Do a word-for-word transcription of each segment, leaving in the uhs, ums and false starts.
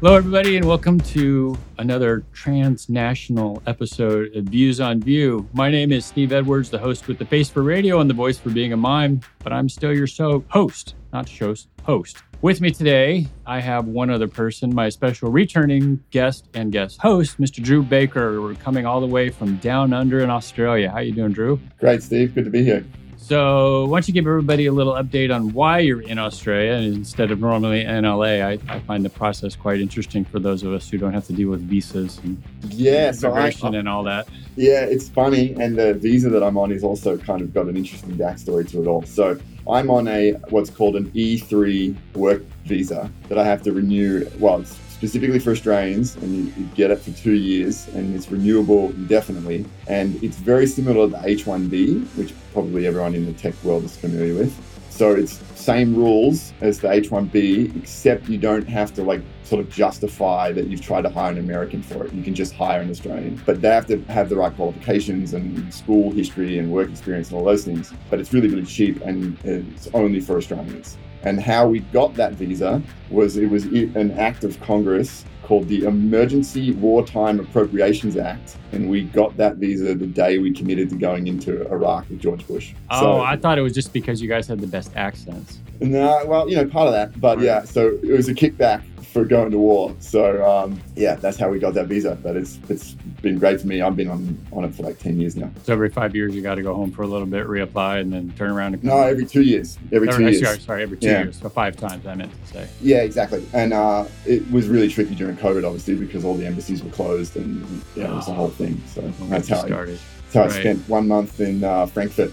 Hello, everybody, and welcome to another transnational episode of Views on Vue. My name is Steve Edwards, the host with the face for radio and the voice for being a mime, but I'm still your show host, not shows, host. With me today, I have one other person, my special returning guest and guest host, Mister Drew Baker. We're coming all the way from down under in Australia. How you doing, Drew? Great, Steve. Good to be here. So why don't you give everybody a little update on why you're in Australia instead of normally in L A? I, I find the process quite interesting for those of us who don't have to deal with visas and yeah, immigration so I, and all that. Yeah, it's funny. And the visa that I'm on is also kind of got an interesting backstory to it all. So I'm on a what's called an E three work visa that I have to renew. Well, it's specifically for Australians, and you, you get it for two years, and it's renewable indefinitely. And it's very similar to the H one B, which probably everyone in the tech world is familiar with. So it's same rules as the H one B, except you don't have to like sort of justify that you've tried to hire an American for it. You can just hire an Australian, but they have to have the right qualifications and school history and work experience and all those things. But it's really, really cheap, and it's only for Australians. And how we got that visa was it was an act of Congress called the Emergency Wartime Appropriations Act. And we got that visa the day we committed to going into Iraq with George Bush. Oh, so, I thought it was just because you guys had the best accents. No, well, you know, part of that. But yeah, so it was a kickback for going to war. So um, yeah, that's how we got that visa. But it's it's been great for me. I've been on, on it for like ten years now. So every five years, you got to go home for a little bit, reapply, and then turn around. And no, every two years. Every two years. Sorry, sorry, every two yeah. years. So five times, I meant to say. Yeah, exactly. And uh, it was really tricky during COVID, obviously, because all the embassies were closed, and yeah, oh, it was a whole thing. So well, that's how started. I, so right. I spent one month in uh, Frankfurt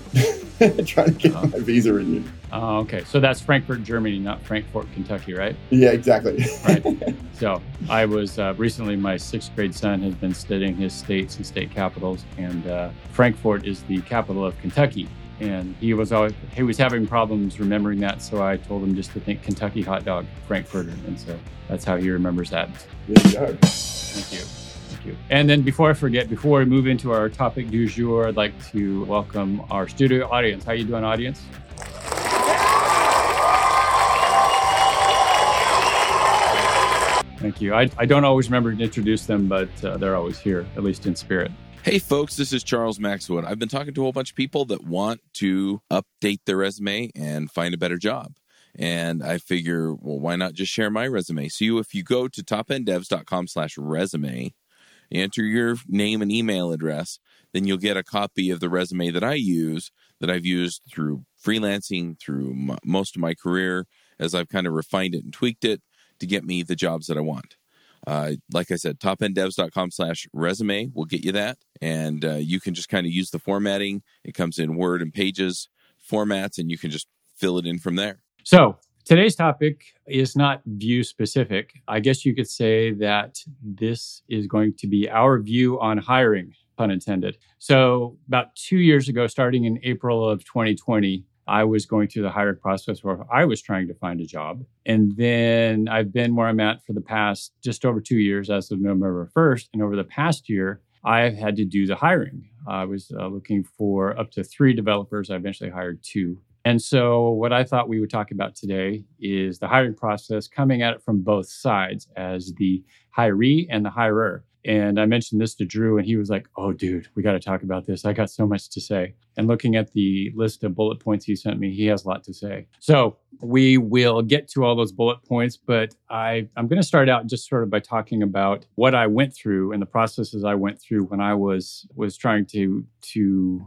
trying to get oh. my visa renewed. Oh, okay. So that's Frankfurt, Germany, not Frankfurt, Kentucky, right? Yeah, exactly. Right. So I was uh, recently, my sixth grade son has been studying his states and state capitals, and uh, Frankfurt is the capital of Kentucky. And he was always, he was having problems remembering that. So I told him just to think Kentucky hot dog, Frankfurter. And so that's how he remembers that. There you go. Thank you. You. And then before I forget, before we move into our topic du jour, I'd like to welcome our studio audience. How you doing, audience? Thank you. I, I don't always remember to introduce them, but uh, they're always here, at least in spirit. Hey, folks, this is Charles Maxwood. I've been talking to a whole bunch of people that want to update their resume and find a better job. And I figure, well, why not just share my resume? So you, if you go to topenddevs.com slash resume, enter your name and email address, then you'll get a copy of the resume that I use, that I've used through freelancing, through m- most of my career, as I've kind of refined it and tweaked it to get me the jobs that I want. Uh, like I said, topenddevs.com slash resume will get you that. And uh, you can just kind of use the formatting. It comes in Word and Pages formats, and you can just fill it in from there. So today's topic is not Vue specific. I guess you could say that this is going to be our view on hiring, pun intended. So about two years ago, starting in April of twenty twenty, I was going through the hiring process where I was trying to find a job. And then I've been where I'm at for the past just over two years as of November first. And over the past year, I've had to do the hiring. I was uh, looking for up to three developers. I eventually hired two. And so what I thought we would talk about today is the hiring process, coming at it from both sides as the hiree and the hirer. And I mentioned this to Drew, and he was like, oh, dude, we got to talk about this. I got so much to say. And looking at the list of bullet points he sent me, he has a lot to say. So we will get to all those bullet points, but I, I'm going to start out just sort of by talking about what I went through and the processes I went through when I was was trying to to...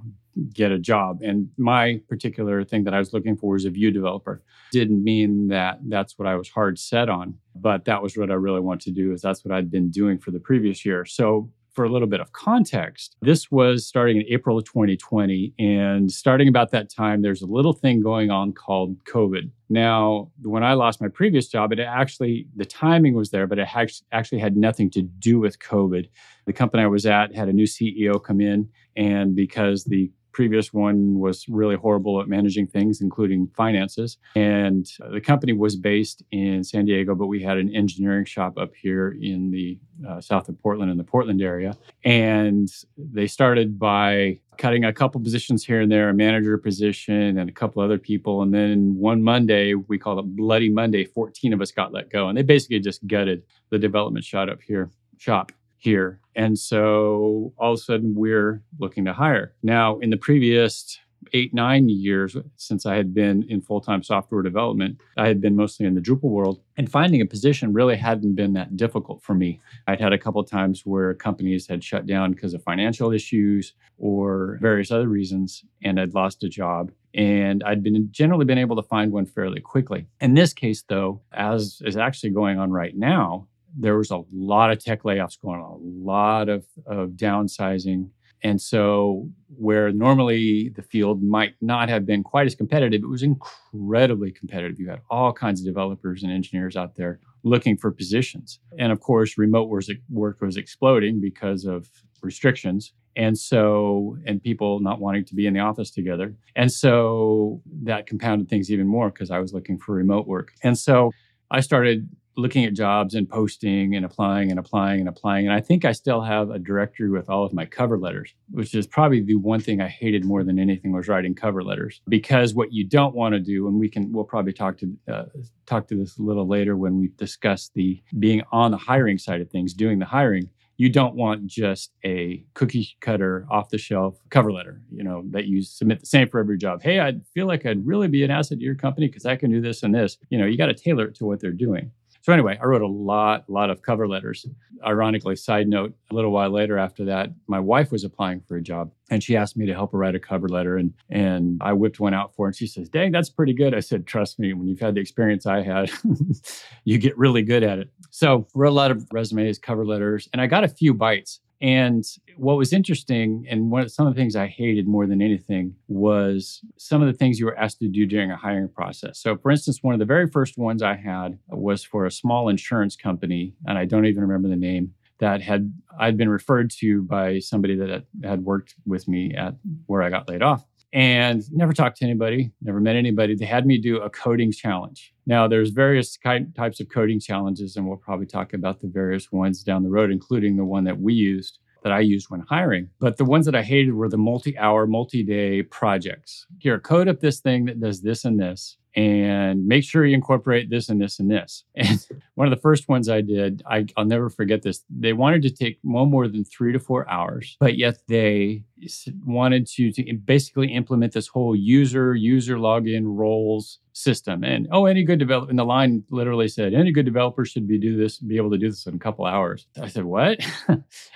get a job. And my particular thing that I was looking for was a Vue developer. Didn't mean that that's what I was hard set on, but that was what I really wanted to do, is that's what I'd been doing for the previous year. So for a little bit of context, this was starting in April of twenty twenty. And starting about that time, there's a little thing going on called COVID. Now, when I lost my previous job, it actually, the timing was there, but it actually had nothing to do with COVID. The company I was at had a new C E O come in, and because the previous one was really horrible at managing things, including finances. And the company was based in San Diego, but we had an engineering shop up here in the uh, south of Portland, in the Portland area. And they started by cutting a couple positions here and there, a manager position and a couple other people. And then one Monday, we called it Bloody Monday, fourteen of us got let go. And they basically just gutted the development shop up here, shop here. And so all of a sudden, we're looking to hire. Now, in the previous eight, nine years since I had been in full-time software development, I had been mostly in the Drupal world. And finding a position really hadn't been that difficult for me. I'd had a couple of times where companies had shut down because of financial issues or various other reasons, and I'd lost a job. And I'd been generally been able to find one fairly quickly. In this case, though, as is actually going on right now, there was a lot of tech layoffs going on, a lot of, of downsizing. And so where normally the field might not have been quite as competitive, it was incredibly competitive. You had all kinds of developers and engineers out there looking for positions. And of course, remote work was exploding because of restrictions. And so, and people not wanting to be in the office together. And so that compounded things even more because I was looking for remote work. And so I started looking at jobs and posting and applying and applying and applying. And I think I still have a directory with all of my cover letters, which is probably the one thing I hated more than anything was writing cover letters. Because what you don't want to do, and we can, we'll probably talk to uh, talk to this a little later when we discuss the being on the hiring side of things, doing the hiring, you don't want just a cookie cutter off the shelf cover letter, you know, that you submit the same for every job. Hey, I feel like I'd really be an asset to your company because I can do this and this. You know, you got to tailor it to what they're doing. So anyway, I wrote a lot, lot of cover letters. Ironically, side note, a little while later after that, my wife was applying for a job and she asked me to help her write a cover letter. And, and I whipped one out for her and she says, dang, that's pretty good. I said, trust me, when you've had the experience I had, you get really good at it. So wrote a lot of resumes, cover letters, and I got a few bites. And what was interesting, and one of some of the things I hated more than anything, was some of the things you were asked to do during a hiring process. So, for instance, one of the very first ones I had was for a small insurance company, and I don't even remember the name, that had I'd been referred to by somebody that had worked with me at where I got laid off. And never talked to anybody, never met anybody. They had me do a coding challenge. Now, there's various kind, types of coding challenges, and we'll probably talk about the various ones down the road, including the one that we used, that I used when hiring. But the ones that I hated were the multi-hour, multi-day projects. Here, code up this thing that does this and this, and make sure you incorporate this and this and this. And one of the first ones I did, I, I'll never forget this. They wanted to take no more than three to four hours, but yet they wanted to, to basically implement this whole user, user login roles system. And, oh, any good developer, and the line literally said, any good developer should be do this, be able to do this in a couple hours. I said, what?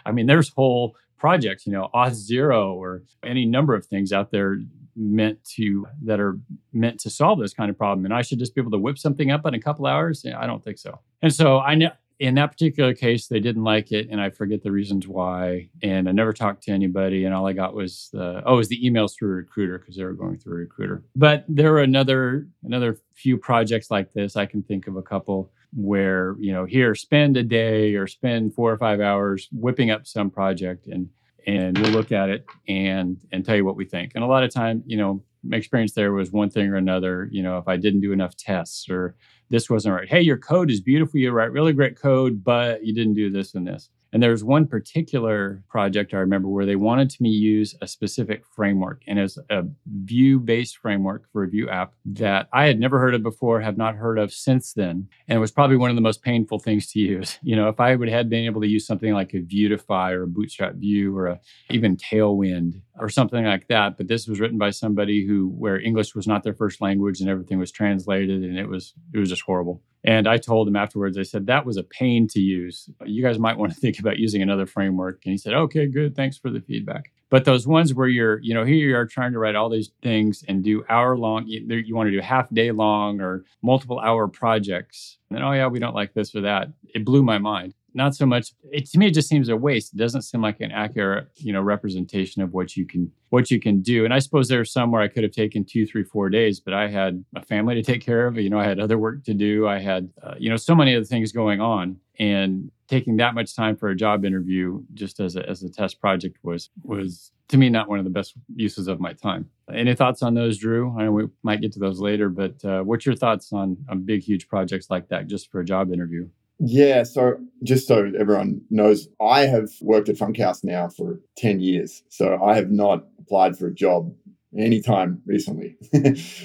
I mean, there's whole projects, you know, Auth Zero or any number of things out there meant to that are meant to solve this kind of problem, and I should just be able to whip something up in a couple hours? I don't think so. And so I know in that particular case they didn't like it, and I forget the reasons why. And I never talked to anybody, and all I got was the oh, it was the emails through a recruiter because they were going through a recruiter. But there were another another few projects like this. I can think of a couple where you know here spend a day or spend four or five hours whipping up some project and. And we'll look at it and and tell you what we think. And a lot of time, you know, my experience there was one thing or another. You know, if I didn't do enough tests or this wasn't right. Hey, your code is beautiful. You write really great code, but you didn't do this and this. And there was one particular project I remember where they wanted me to use a specific framework. And it was a Vue-based framework for a Vue app that I had never heard of before, have not heard of since then. And it was probably one of the most painful things to use. You know, if I would have been able to use something like a Vuetify or a Bootstrap Vue or a, even Tailwind or something like that. But this was written by somebody who where English was not their first language and everything was translated. And it was it was just horrible. And I told him afterwards, I said, that was a pain to use. You guys might want to think about using another framework. And he said, okay, good. Thanks for the feedback. But those ones where you're, you know, here you are trying to write all these things and do hour long, you want to do half day long or multiple hour projects. And then, oh yeah, we don't like this or that. It blew my mind. not so much. It, to me, it just seems a waste. It doesn't seem like an accurate, you know, representation of what you can what you can do. And I suppose there are some where I could have taken two, three, four days, but I had a family to take care of. You know, I had other work to do. I had, uh, you know, so many other things going on, and taking that much time for a job interview just as a as a test project was was to me not one of the best uses of my time. Any thoughts on those, Drew? I know we might get to those later, but uh, what's your thoughts on, on big, huge projects like that just for a job interview? Yeah, so just so everyone knows, I have worked at Funkhaus now for ten years. So I have not applied for a job anytime recently.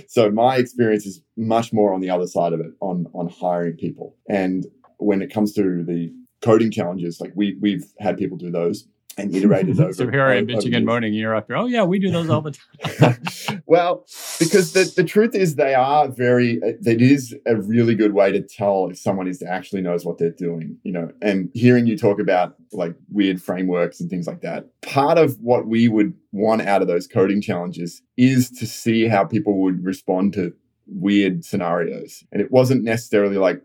So my experience is much more on the other side of it, on, on hiring people. And when it comes to the coding challenges, like we, we've had people do those and iterated over. So here I am bitching and moaning year after, oh yeah, we do those all the time. Well, because the, the truth is they are very, it is a really good way to tell if someone is actually knows what they're doing, you know, and hearing you talk about like weird frameworks and things like that. Part of what we would want out of those coding challenges is to see how people would respond to weird scenarios. And it wasn't necessarily like,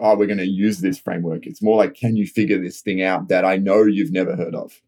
oh, we're going to use this framework. It's more like, can you figure this thing out that I know you've never heard of?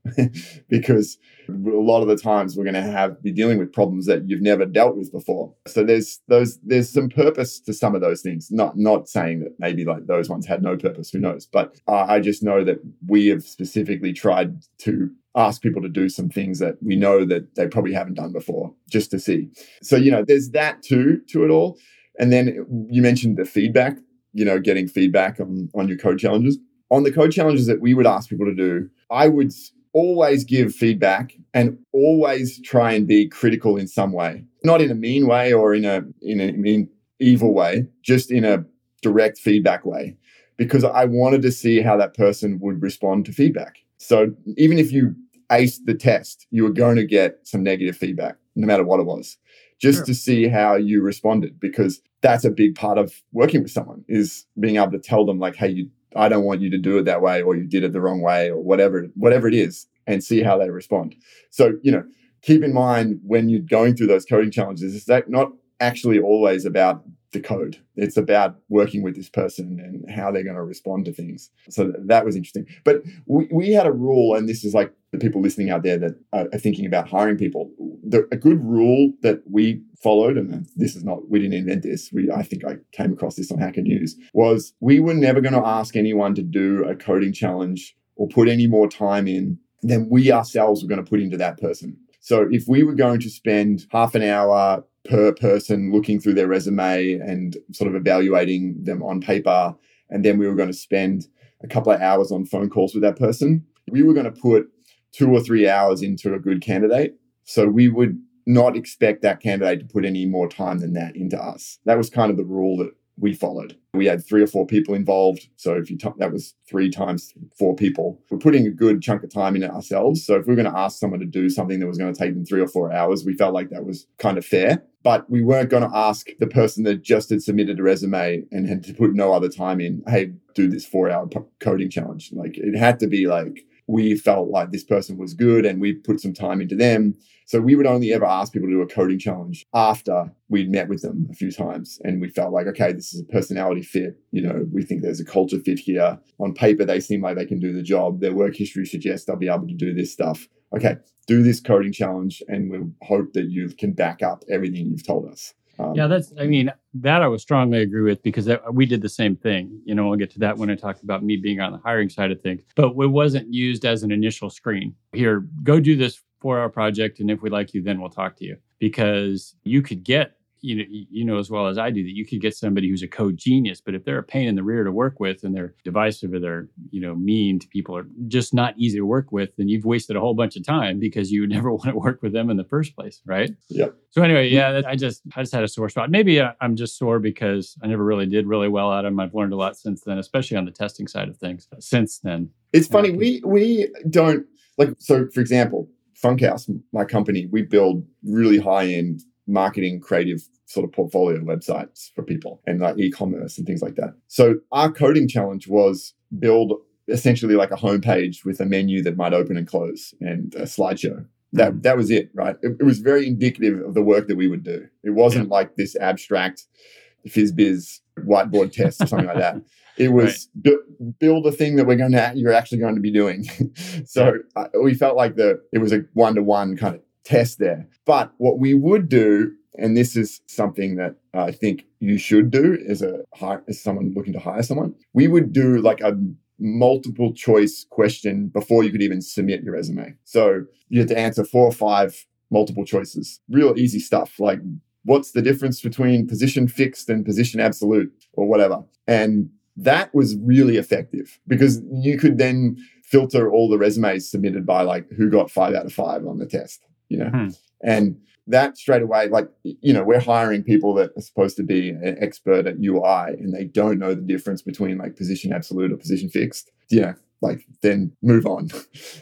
Because a lot of the times we're going to have be dealing with problems that you've never dealt with before. So there's those there's some purpose to some of those things. Not not saying that maybe like those ones had no purpose. Who knows? But uh, I just know that we have specifically tried to ask people to do some things that we know that they probably haven't done before, just to see. So you know, there's that too to it all. And then you mentioned the feedback. You know, getting feedback on, on your code challenges. On the code challenges that we would ask people to do, I would always give feedback and always try and be critical in some way. Not in a mean way or in a in a mean evil way, just in a direct feedback way. Because I wanted to see how that person would respond to feedback. So even if you aced the test, you were going to get some negative feedback, no matter what it was. Just sure. To see how you responded, because that's a big part of working with someone is being able to tell them like, hey, you, I don't want you to do it that way, or you did it the wrong way, or whatever, whatever it is, and see how they respond. So, you know, keep in mind when you're going through those coding challenges, it's that not actually always about the code. It's about working with this person and how they're going to respond to things. So that was interesting. But we, we had a rule, and this is like the people listening out there that are thinking about hiring people. The, a good rule that we followed, and this is not, we didn't invent this. We, I think I came across this on Hacker News, was we were never going to ask anyone to do a coding challenge or put any more time in than we ourselves were going to put into that person. So if we were going to spend half an hour per person looking through their resume and sort of evaluating them on paper, and then we were going to spend a couple of hours on phone calls with that person, we were going to put two or three hours into a good candidate. So we would not expect that candidate to put any more time than that into us. That was kind of the rule that we followed. We had three or four people involved. So if you t- that was three times four people. We're putting a good chunk of time into ourselves. So if we were going to ask someone to do something that was going to take them three or four hours, we felt like that was kind of fair. But we weren't going to ask the person that just had submitted a resume and had to put no other time in, hey, do this four-hour p- coding challenge. Like it had to be like, we felt like this person was good and we put some time into them. So we would only ever ask people to do a coding challenge after we'd met with them a few times. And we felt like, okay, this is a personality fit. You know, we think there's a culture fit here. On paper, they seem like they can do the job. Their work history suggests they'll be able to do this stuff. Okay, do this coding challenge and we'll hope that you can back up everything you've told us. Um, yeah, that's, I mean, that I would strongly agree with because that, we did the same thing. You know, I'll get to that when I talk about me being on the hiring side of things, but it wasn't used as an initial screen. Here, go do this four-hour project, and if we like you, then we'll talk to you. Because you could get, you know, you know as well as I do, that you could get somebody who's a code genius, but if they're a pain in the rear to work with and they're divisive or they're, you know, mean to people or just not easy to work with, then you've wasted a whole bunch of time because you would never want to work with them in the first place, right? Yep. So anyway, yeah, that, I just I just had a sore spot. Maybe I, I'm just sore because I never really did really well at them. I've learned a lot since then, especially on the testing side of things since then. It's funny. Um, we we don't, like, so for example, Funkhaus, my company, we build really high-end marketing, creative sort of portfolio websites for people and like e-commerce and things like that. So our coding challenge was build essentially like a homepage with a menu that might open and close and a slideshow. That that was it, right? It, it was very indicative of the work that we would do. It wasn't yeah. like this abstract FizzBiz whiteboard test or something like that. It was right. bu- build a thing that we're going to you're actually going to be doing. So uh, we felt like the it was a one-to-one kind of test there. But what we would do, and this is something that I think you should do as a hire, as someone looking to hire someone, we would do like a multiple choice question before you could even submit your resume. So you had to answer four or five multiple choices, real easy stuff like what's the difference between position fixed and position absolute or whatever. And that was really effective because you could then filter all the resumes submitted by like who got five out of five on the test, you know, hmm. and that straight away, like, you know, we're hiring people that are supposed to be an expert at U I and they don't know the difference between like position absolute or position fixed. Yeah. Like then move on.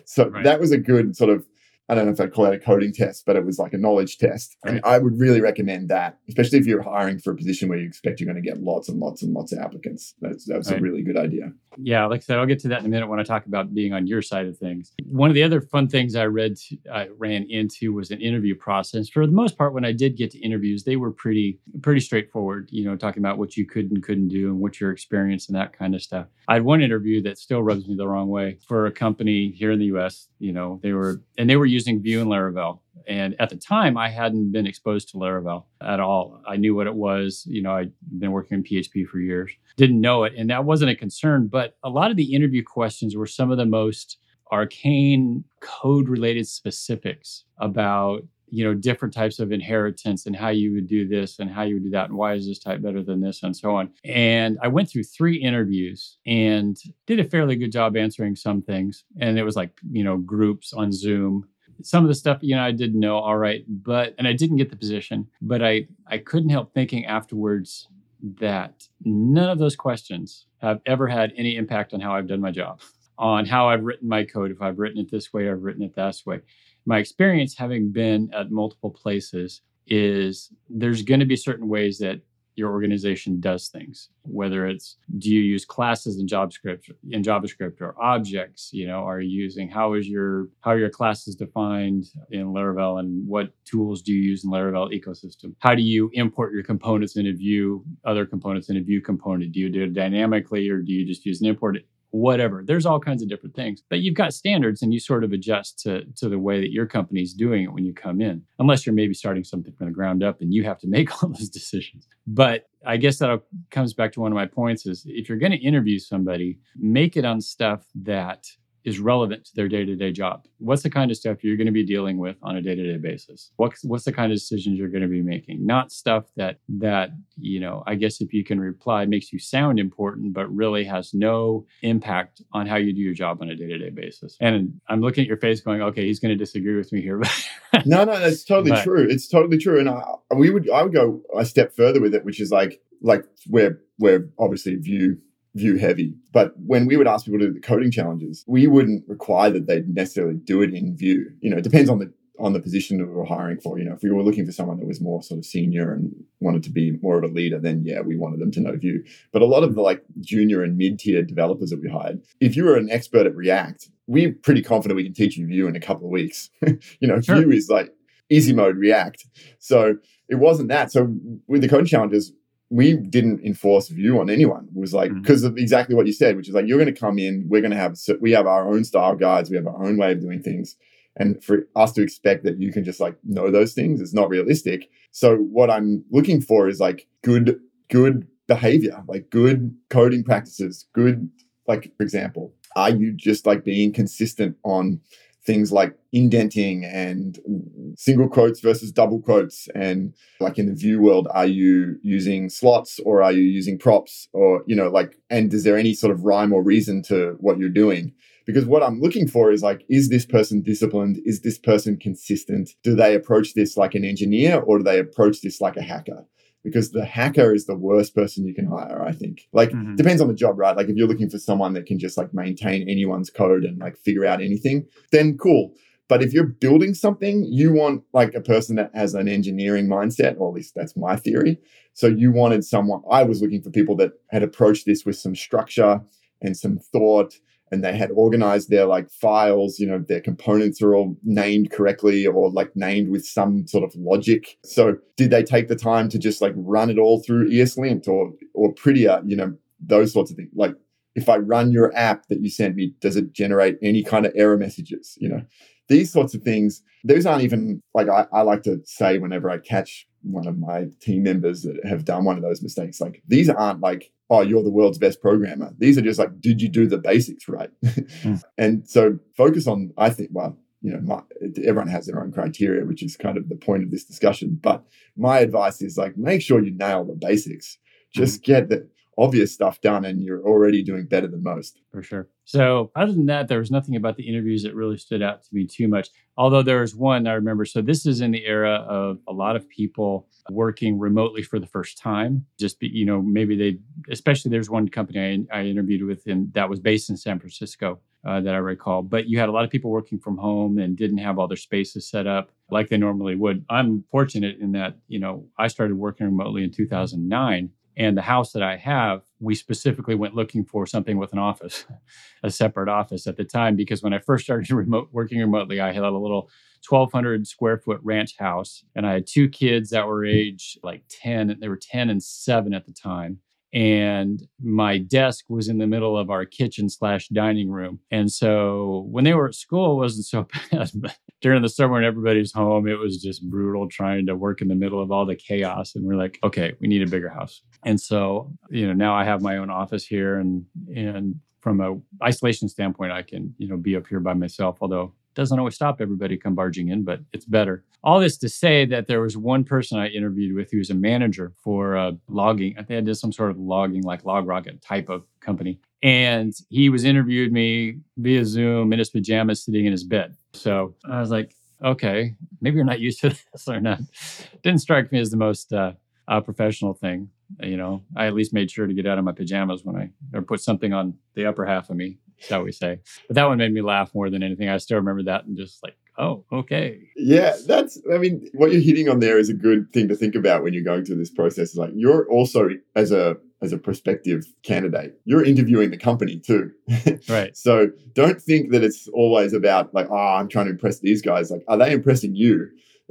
So right. that was a good sort of, I don't know if I'd call it a coding test, but it was like a knowledge test. Right. And I would really recommend that, especially if you're hiring for a position where you expect you're going to get lots and lots and lots of applicants. That's, that was right. a really good idea. Yeah. Like I said, I'll get to that in a minute when I talk about being on your side of things. One of the other fun things I read, I ran into was an interview process. For the most part, when I did get to interviews, they were pretty, pretty straightforward, you know, talking about what you could and couldn't do and what your experience and that kind of stuff. I had one interview that still rubs me the wrong way for a company here in the U S, you know, they were, and they were using Vue and Laravel. And at the time, I hadn't been exposed to Laravel at all. I knew what it was. You know, I'd been working in P H P for years, didn't know it. And that wasn't a concern. But a lot of the interview questions were some of the most arcane code-related specifics about, you know, different types of inheritance and how you would do this and how you would do that. And why is this type better than this and so on. And I went through three interviews and did a fairly good job answering some things. And it was like, you know, groups on Zoom. Some of the stuff, you know, I didn't know. All right. But, and I didn't get the position, but I, I couldn't help thinking afterwards that none of those questions have ever had any impact on how I've done my job, on how I've written my code. If I've written it this way, I've written it that way. My experience having been at multiple places is there's going to be certain ways that your organization does things, whether it's, do you use classes in JavaScript, in JavaScript or objects, you know, are you using, how is your, how are your classes defined in Laravel and what tools do you use in Laravel ecosystem? How do you import your components into Vue, other components into Vue component? Do you do it dynamically or do you just use an import? Whatever. There's all kinds of different things, but you've got standards and you sort of adjust to, to the way that your company's doing it when you come in, unless you're maybe starting something from the ground up and you have to make all those decisions. But I guess that comes back to one of my points is if you're going to interview somebody, make it on stuff that is relevant to their day-to-day job. What's the kind of stuff you're going to be dealing with on a day-to-day basis? What's, what's the kind of decisions you're going to be making? Not stuff that, that, you know, I guess if you can reply, makes you sound important, but really has no impact on how you do your job on a day-to-day basis. And I'm looking at your face going, okay, he's going to disagree with me here. no, no, that's totally but, true. It's totally true. And I, we would, I would go a step further with it, which is like, like where, where obviously Vue Vue heavy. But when we would ask people to do the coding challenges, we wouldn't require that they necessarily do it in Vue. You know, it depends on the on the position that we were hiring for. You know, if we were looking for someone that was more sort of senior and wanted to be more of a leader, then yeah, we wanted them to know Vue. But a lot of the like junior and mid-tier developers that we hired, if you were an expert at React, we're pretty confident we can teach you Vue in a couple of weeks. you know, sure. Vue is like easy mode React. So it wasn't that. So with the coding challenges, we didn't enforce Vue on anyone. It was like, because mm-hmm. of exactly what you said, which is like, you're going to come in, we're going to have, we have our own style guides, we have our own way of doing things. And for us to expect that you can just like know those things is not realistic. So what I'm looking for is like good, good behavior, like good coding practices, good, like, for example, are you just like being consistent on things like indenting and single quotes versus double quotes? And like in the Vue world, are you using slots or are you using props or, you know, like, and is there any sort of rhyme or reason to what you're doing? Because what I'm looking for is like, is this person disciplined? Is this person consistent? Do they approach this like an engineer or do they approach this like a hacker? Because the hacker is the worst person you can hire, I think. Like, mm-hmm. depends on the job, right? Like, if you're looking for someone that can just, like, maintain anyone's code and, like, figure out anything, then cool. But if you're building something, you want, like, a person that has an engineering mindset, or at least that's my theory. So you wanted someone – I was looking for people that had approached this with some structure and some thought – and they had organized their like files, you know, their components are all named correctly or like named with some sort of logic. So did they take the time to just like run it all through ESLint or, or Prettier, you know, those sorts of things? Like if I run your app that you sent me, does it generate any kind of error messages? You know, these sorts of things, those aren't even like, I, I like to say whenever I catch one of my team members that have done one of those mistakes, like these aren't like, oh, you're the world's best programmer. These are just like, did you do the basics right? Mm. And so focus on, I think, well, you know, my, everyone has their own criteria, which is kind of the point of this discussion. But my advice is like, make sure you nail the basics. Just mm. get the obvious stuff done and you're already doing better than most. For sure. So other than that, there was nothing about the interviews that really stood out to me too much. Although there was one I remember. So this is in the era of a lot of people working remotely for the first time. Just, be, you know, maybe they, especially there's one company I, I interviewed with and that was based in San Francisco uh, that I recall. But you had a lot of people working from home and didn't have all their spaces set up like they normally would. I'm fortunate in that, you know, I started working remotely in two thousand nine. And the house that I have, we specifically went looking for something with an office, a separate office at the time, because when I first started remote working remotely, I had a little twelve hundred square foot ranch house. And I had two kids that were age like ten, they were ten and seven at the time. And my desk was in the middle of our kitchen slash dining room. And so when they were at school, it wasn't so bad. But during the summer when everybody's home, it was just brutal trying to work in the middle of all the chaos. And we're like, okay, we need a bigger house. And so, you know, now I have my own office here. And and from a isolation standpoint, I can, you know, be up here by myself, although it doesn't always stop everybody come barging in, but it's better. All this to say that there was one person I interviewed with who was a manager for uh, logging. I think I did some sort of logging, like Log Rocket type of company. And he was interviewed me via Zoom in his pajamas sitting in his bed. So I was like, okay, maybe you're not used to this or not. Didn't strike me as the most uh, uh, professional thing. You know, I at least made sure to get out of my pajamas when I or put something on the upper half of me, shall we say. But that one made me laugh more than anything. I still remember that and just like, oh, okay. Yeah, that's, I mean, what you're hitting on there is a good thing to think about when you're going through this process. It's like you're also, as a as a prospective candidate, you're interviewing the company too. Right. So don't think that it's always about like, oh, I'm trying to impress these guys. Like, are they impressing you?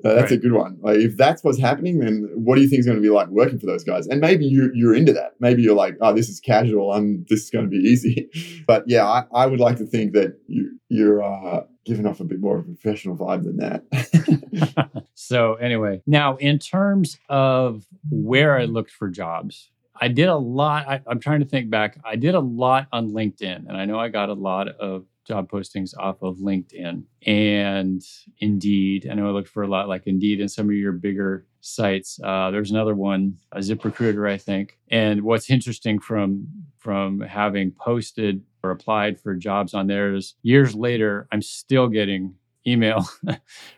Uh, that's right. A good one. Like, if that's what's happening, then what do you think is going to be like working for those guys? And maybe you, you're into that. Maybe you're like, oh, this is casual. I'm, this is going to be easy. But yeah, I, I would like to think that you, you're uh, giving off a bit more of a professional vibe than that. So anyway, now in terms of where I looked for jobs, I did a lot. I, I'm trying to think back. I did a lot on LinkedIn, and I know I got a lot of job postings off of LinkedIn and Indeed. I know I looked for a lot like Indeed and some of your bigger sites. Uh, there's another one, a ZipRecruiter, I think. And what's interesting from from having posted or applied for jobs on there is years later, I'm still getting email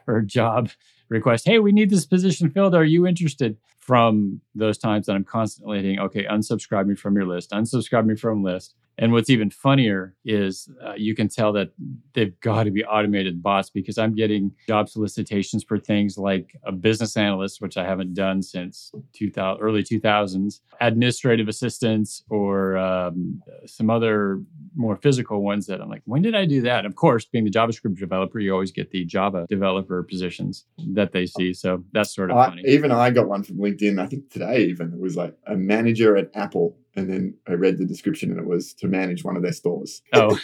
or job request. Hey, we need this position filled. Are you interested? From those times that I'm constantly hitting, okay, unsubscribe me from your list, unsubscribe me from list. And what's even funnier is uh, you can tell that they've got to be automated bots because I'm getting job solicitations for things like a business analyst, which I haven't done since two thousand, early two thousands, administrative assistants, or um, some other more physical ones that I'm like, when did I do that? And of course, being the JavaScript developer, you always get the Java developer positions that they see. So that's sort of I, funny. Even I got one from LinkedIn, I think today even, it was like a manager at Apple. And then I read the description and it was to manage one of their stores. Oh,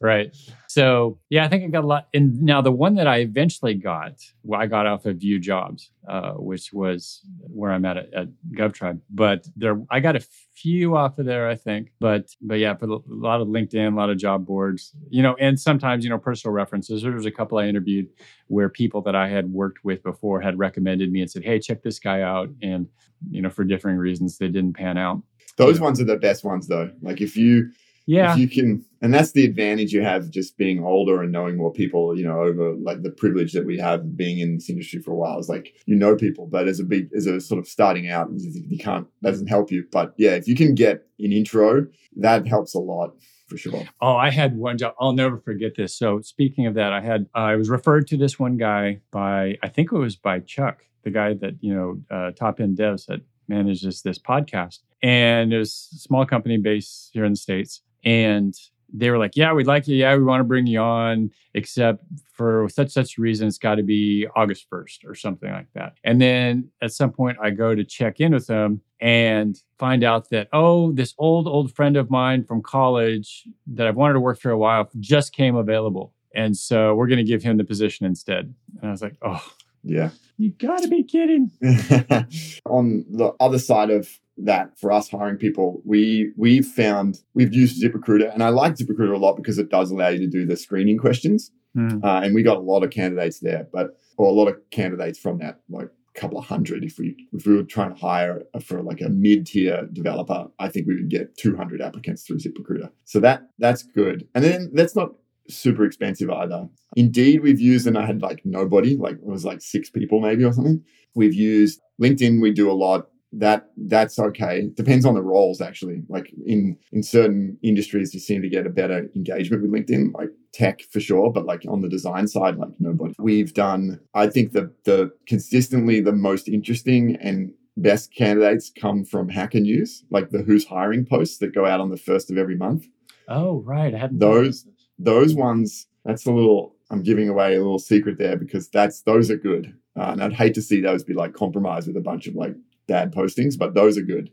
right. So, yeah, I think I got a lot. And now the one that I eventually got, well, I got off of Vue Jobs, uh, which was where I'm at, at at GovTribe. But there, I got a few off of there, I think. But, but yeah, for a lot of LinkedIn, a lot of job boards, you know, and sometimes, you know, personal references. There was a couple I interviewed where people that I had worked with before had recommended me and said, hey, check this guy out. And, you know, for differing reasons, they didn't pan out. Those ones are the best ones, though. Like if you, yeah, if you can, and that's the advantage you have just being older and knowing more people, you know, over like the privilege that we have being in this industry for a while is like, you know, people, but as a big, as a sort of starting out, you can't, that doesn't help you. But yeah, if you can get an intro, that helps a lot. For sure. Oh, I had one job. I'll never forget this. So speaking of that, I had, uh, I was referred to this one guy by, I think it was by Chuck, the guy that, you know, uh, Top End Devs that manages this podcast. And it was a small company based here in the States. And they were like, yeah, we'd like you. Yeah, we want to bring you on, except for such, such reason, it's got to be August first or something like that. And then at some point I go to check in with them and find out that, oh, this old, old friend of mine from college that I've wanted to work for a while just came available. And so we're going to give him the position instead. And I was like, oh, yeah, you got to be kidding. On the other side of that, for us hiring people, we we've found we've used ZipRecruiter, and I like ZipRecruiter a lot because it does allow you to do the screening questions, mm. uh, and we got a lot of candidates there, but or a lot of candidates from that, like a couple of hundred. If we if we were trying to hire for like a mid-tier developer, I think we would get two hundred applicants through ZipRecruiter. So that that's good, and then that's not super expensive either. Indeed, we've used, and I had like nobody, like it was like six people maybe or something. We've used LinkedIn. We do a lot. That that's okay. Depends on the roles, actually. Like in, in certain industries, you seem to get a better engagement with LinkedIn, like tech for sure, but like on the design side, like nobody. We've done, I think the the consistently the most interesting and best candidates come from Hacker News, like the Who's Hiring posts that go out on the first of every month. Oh, right. I hadn't those those ones. That's a little. I'm giving away a little secret there because that's those are good, uh, and I'd hate to see those be like compromised with a bunch of like dad postings, but those are good.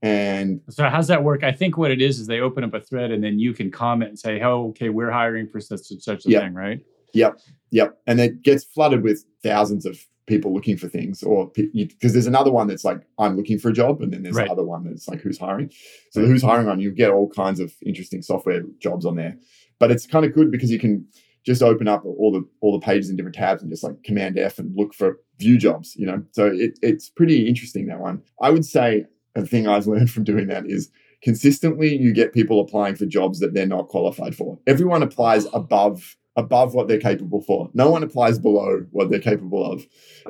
And so how's that work? I think what it is, is they open up a thread and then you can comment and say, oh, okay, we're hiring for such and such a yep. thing, right? Yep. Yep. And it gets flooded with thousands of people looking for things, or because there's another one that's like, I'm looking for a job. And then there's right. another one that's like, who's hiring? So the who's hiring one, you get all kinds of interesting software jobs on there, but it's kind of good because you can just open up all the all the pages in different tabs and just like Command F and look for Vue Jobs, you know. So it, it's pretty interesting, that one. I would say a thing I've learned from doing that is consistently you get people applying for jobs that they're not qualified for. Everyone applies above above what they're capable for. No one applies below what they're capable of.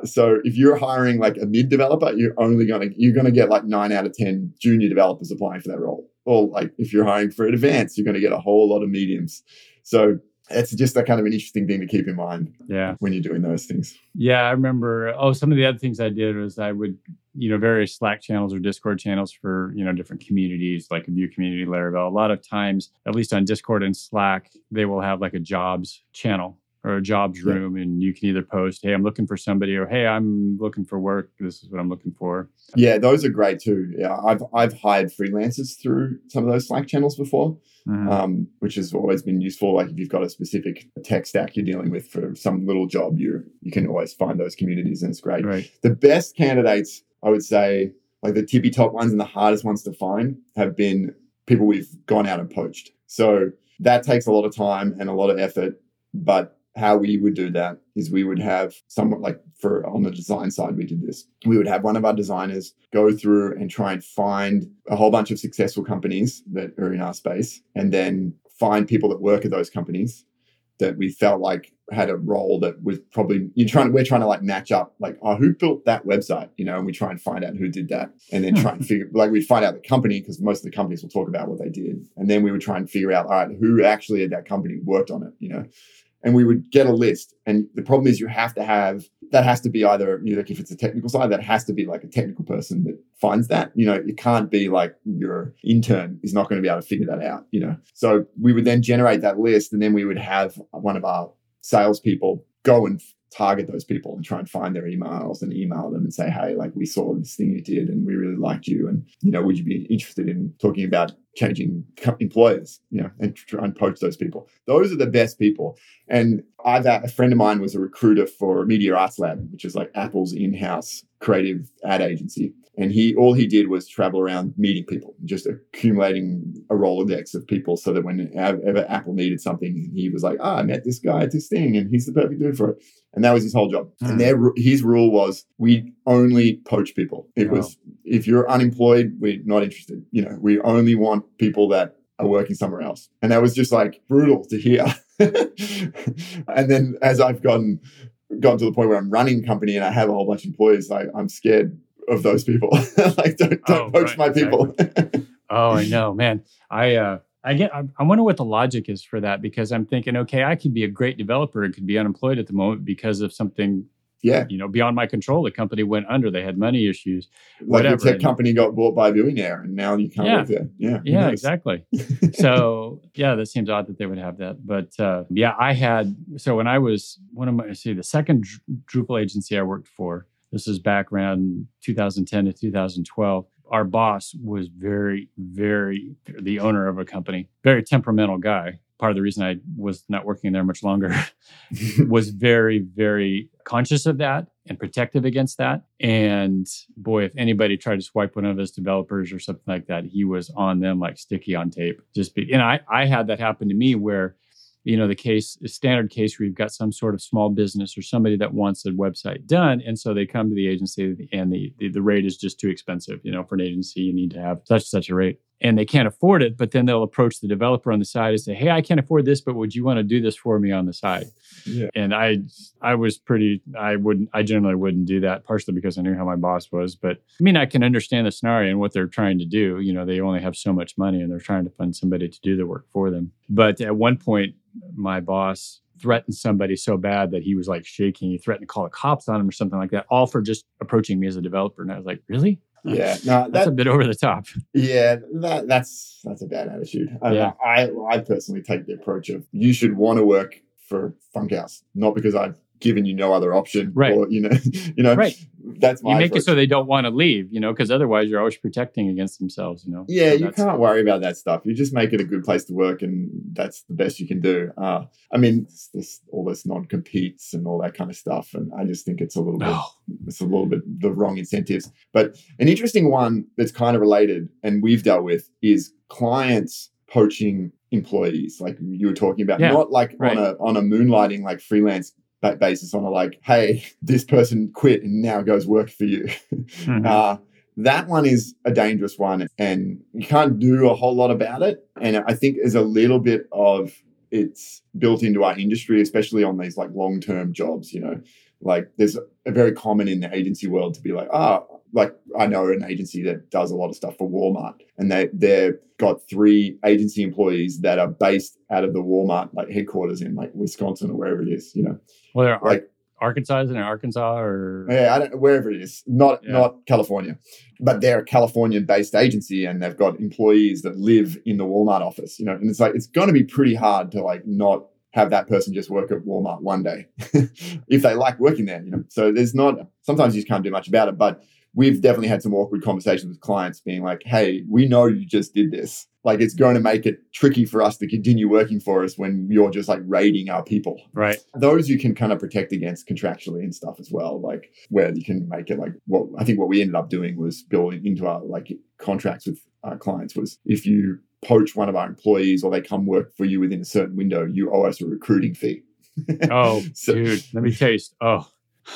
So if you're hiring like a mid developer, you're only gonna you're gonna get like nine out of ten junior developers applying for that role. Or like if you're hiring for an advanced, you're gonna get a whole lot of mediums. So it's just that kind of an interesting thing to keep in mind yeah. when you're doing those things. Yeah, I remember, oh, some of the other things I did was I would, you know, various Slack channels or Discord channels for, you know, different communities, like a Vue community, Laravel. A lot of times, at least on Discord and Slack, they will have like a jobs channel or a jobs room, yeah. and you can either post, hey, I'm looking for somebody, or hey, I'm looking for work. This is what I'm looking for. Yeah, those are great too. Yeah, I've I've hired freelancers through some of those Slack channels before, mm-hmm. um, which has always been useful. Like if you've got a specific tech stack you're dealing with for some little job, you you can always find those communities, and it's great. Right. The best candidates, I would say, like the tippy top ones and the hardest ones to find, have been people we've gone out and poached. So that takes a lot of time and a lot of effort, but how we would do that is we would have someone like for on the design side, we did this. We would have one of our designers go through and try and find a whole bunch of successful companies that are in our space, and then find people that work at those companies that we felt like had a role that was probably you're trying. We're trying to like match up, like, oh, who built that website, you know? And we try and find out who did that, and then try and figure like we'd find out the company because most of the companies will talk about what they did, and then we would try and figure out, all right, who actually at that company worked on it, you know? And we would get a list. And the problem is you have to have, that has to be either, you know, like if it's a technical side, that has to be like a technical person that finds that. You know, it can't be like your intern is not going to be able to figure that out, you know. So we would then generate that list, and then we would have one of our salespeople go and target those people and try and find their emails and email them and say, hey, like we saw this thing you did and we really liked you. And, you know, would you be interested in talking about changing employers, you know, and try and poach those people. Those are the best people. And I've had, a friend of mine was a recruiter for Media Arts Lab, which is like Apple's in-house creative ad agency. And he, all he did was travel around meeting people, just accumulating a Rolodex of people so that whenever Apple needed something, he was like, ah, oh, I met this guy at this thing and he's the perfect dude for it. And that was his whole job. Mm. And their, his rule was we only poach people. It oh. was, if you're unemployed, we're not interested. You know, we only want people that are working somewhere else. And that was just like brutal to hear. And then as I've gotten, gotten to the point where I'm running company and I have a whole bunch of employees, like I'm scared of those people. Like don't, don't oh, poach right, my people. Exactly. Oh, I know, man. I, uh, I get, I, I wonder what the logic is for that, because I'm thinking, okay, I could be a great developer and could be unemployed at the moment because of something yeah, you know, beyond my control. The company went under; they had money issues. Like whatever. The tech and, company got bought by Vuenair, and now you can't yeah, live there. Yeah, yeah, knows? Exactly. So, yeah, that seems odd that they would have that, but uh, yeah, I had. So when I was one of my, see, the second Drupal agency I worked for, this is back around two thousand ten to two thousand twelve. Our boss was very, very, the owner of a company, very temperamental guy. Part of the reason I was not working there much longer was very, very conscious of that and protective against that. And boy, if anybody tried to swipe one of his developers or something like that, he was on them like sticky on tape. Just be, and I, I had that happen to me where, you know, the case, a standard case where you've got some sort of small business or somebody that wants a website done. And so they come to the agency and the, the, the rate is just too expensive. You know, for an agency, you need to have such, such a rate. And they can't afford it, but then they'll approach the developer on the side and say, hey, I can't afford this, but would you want to do this for me on the side? Yeah. And I I was pretty, I wouldn't, I generally wouldn't do that, partially because I knew how my boss was. But I mean, I can understand the scenario and what they're trying to do. You know, they only have so much money and they're trying to fund somebody to do the work for them. But at one point, my boss threatened somebody so bad that he was like shaking. He threatened to call the cops on him or something like that, all for just approaching me as a developer. And I was like, really? Yeah, no, that, that's a bit over the top. Yeah, that, that's that's a bad attitude. I, yeah. I I personally take the approach of you should want to work for Funkhaus, not because I've given you no other option. Right. Or, you know, you know, right. That's my. You make approach. It so they don't want to leave, you know, because otherwise you're always protecting against themselves, you know. Yeah, so you can't worry about that stuff. You just make it a good place to work, and that's the best you can do. Uh, I mean, this, this all this non-competes and all that kind of stuff, and I just think it's a little oh. bit, it's a little bit the wrong incentives. But an interesting one that's kind of related, and we've dealt with, is clients poaching employees, like you were talking about, yeah. not like right. on a on a moonlighting like freelance. That basis on a like, hey, this person quit and now goes work for you. Mm-hmm. Uh, that one is a dangerous one and you can't do a whole lot about it. And I think there's a little bit of it's built into our industry, especially on these like long-term jobs, you know, like there's a very common in the agency world to be like, ah, oh, like I know an agency that does a lot of stuff for Walmart and they, they've got three agency employees that are based out of the Walmart like headquarters in like Wisconsin or wherever it is, you know. Well, they're like Ar- Arkansas in Arkansas or yeah, I don't wherever it is, not yeah. not California, but they're a California-based agency and they've got employees that live in the Walmart office, you know. And it's like it's going to be pretty hard to like not have that person just work at Walmart one day if they like working there, you know. So there's not sometimes you just can't do much about it, but we've definitely had some awkward conversations with clients being like, hey, we know you just did this. Like, it's going to make it tricky for us to continue working for us when you're just like raiding our people. Right. Those you can kind of protect against contractually and stuff as well, like where you can make it like what I think what we ended up doing was building into our like contracts with our clients was if you poach one of our employees or they come work for you within a certain window, you owe us a recruiting fee. Oh, so, dude, let me taste. Oh.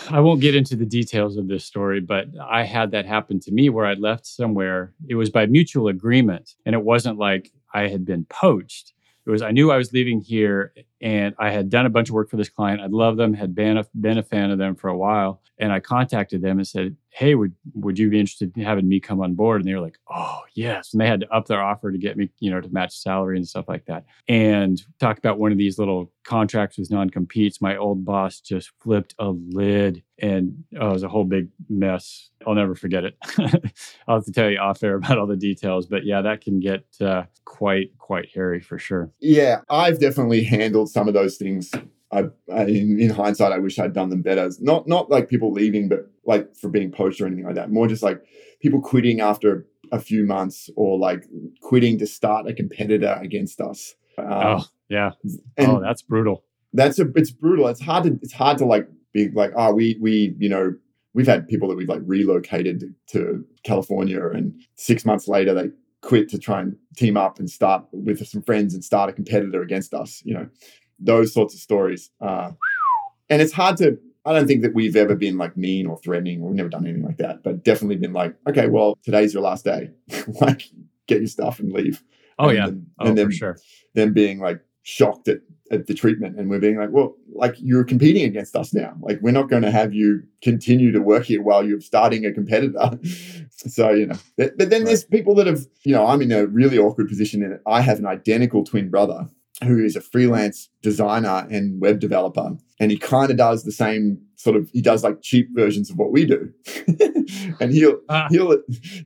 I won't get into the details of this story, but I had that happen to me where I left somewhere. It was by mutual agreement, and it wasn't like I had been poached. It was I knew I was leaving here, and I had done a bunch of work for this client. I loved them, had been a, been a fan of them for a while, and I contacted them and said, hey, would would you be interested in having me come on board? And they were like, oh, yes. And they had to up their offer to get me, you know, to match salary and stuff like that. And talk about one of these little contracts with non-competes. My old boss just flipped a lid and oh, it was a whole big mess. I'll never forget it. I'll have to tell you off air about all the details. But yeah, that can get uh, quite, quite hairy for sure. Yeah, I've definitely handled some of those things. I, I in, in hindsight, I wish I'd done them better. Not not like people leaving, but like for being poached or anything like that. More just like people quitting after a few months or like quitting to start a competitor against us. Um, oh yeah. Oh, that's brutal. That's a it's brutal. It's hard to it's hard to like be like oh we we you know we've had people that we've like relocated to California and six months later they quit to try and team up and start with some friends and start a competitor against us. You know. Those sorts of stories. Uh, and it's hard to, I don't think that we've ever been like mean or threatening. We've never done anything like that, but definitely been like, okay, well, today's your last day. Like, get your stuff and leave. Oh, and yeah. Then, oh, and then, for sure. Then being like shocked at, at the treatment. And we're being like, well, like you're competing against us now. Like, we're not going to have you continue to work here while you're starting a competitor. So, you know, but then there's people that have, you know, I'm in a really awkward position and I have an identical twin brother who is a freelance designer and web developer. And he kind of does the same sort of, he does like cheap versions of what we do. And he'll, ah. he'll,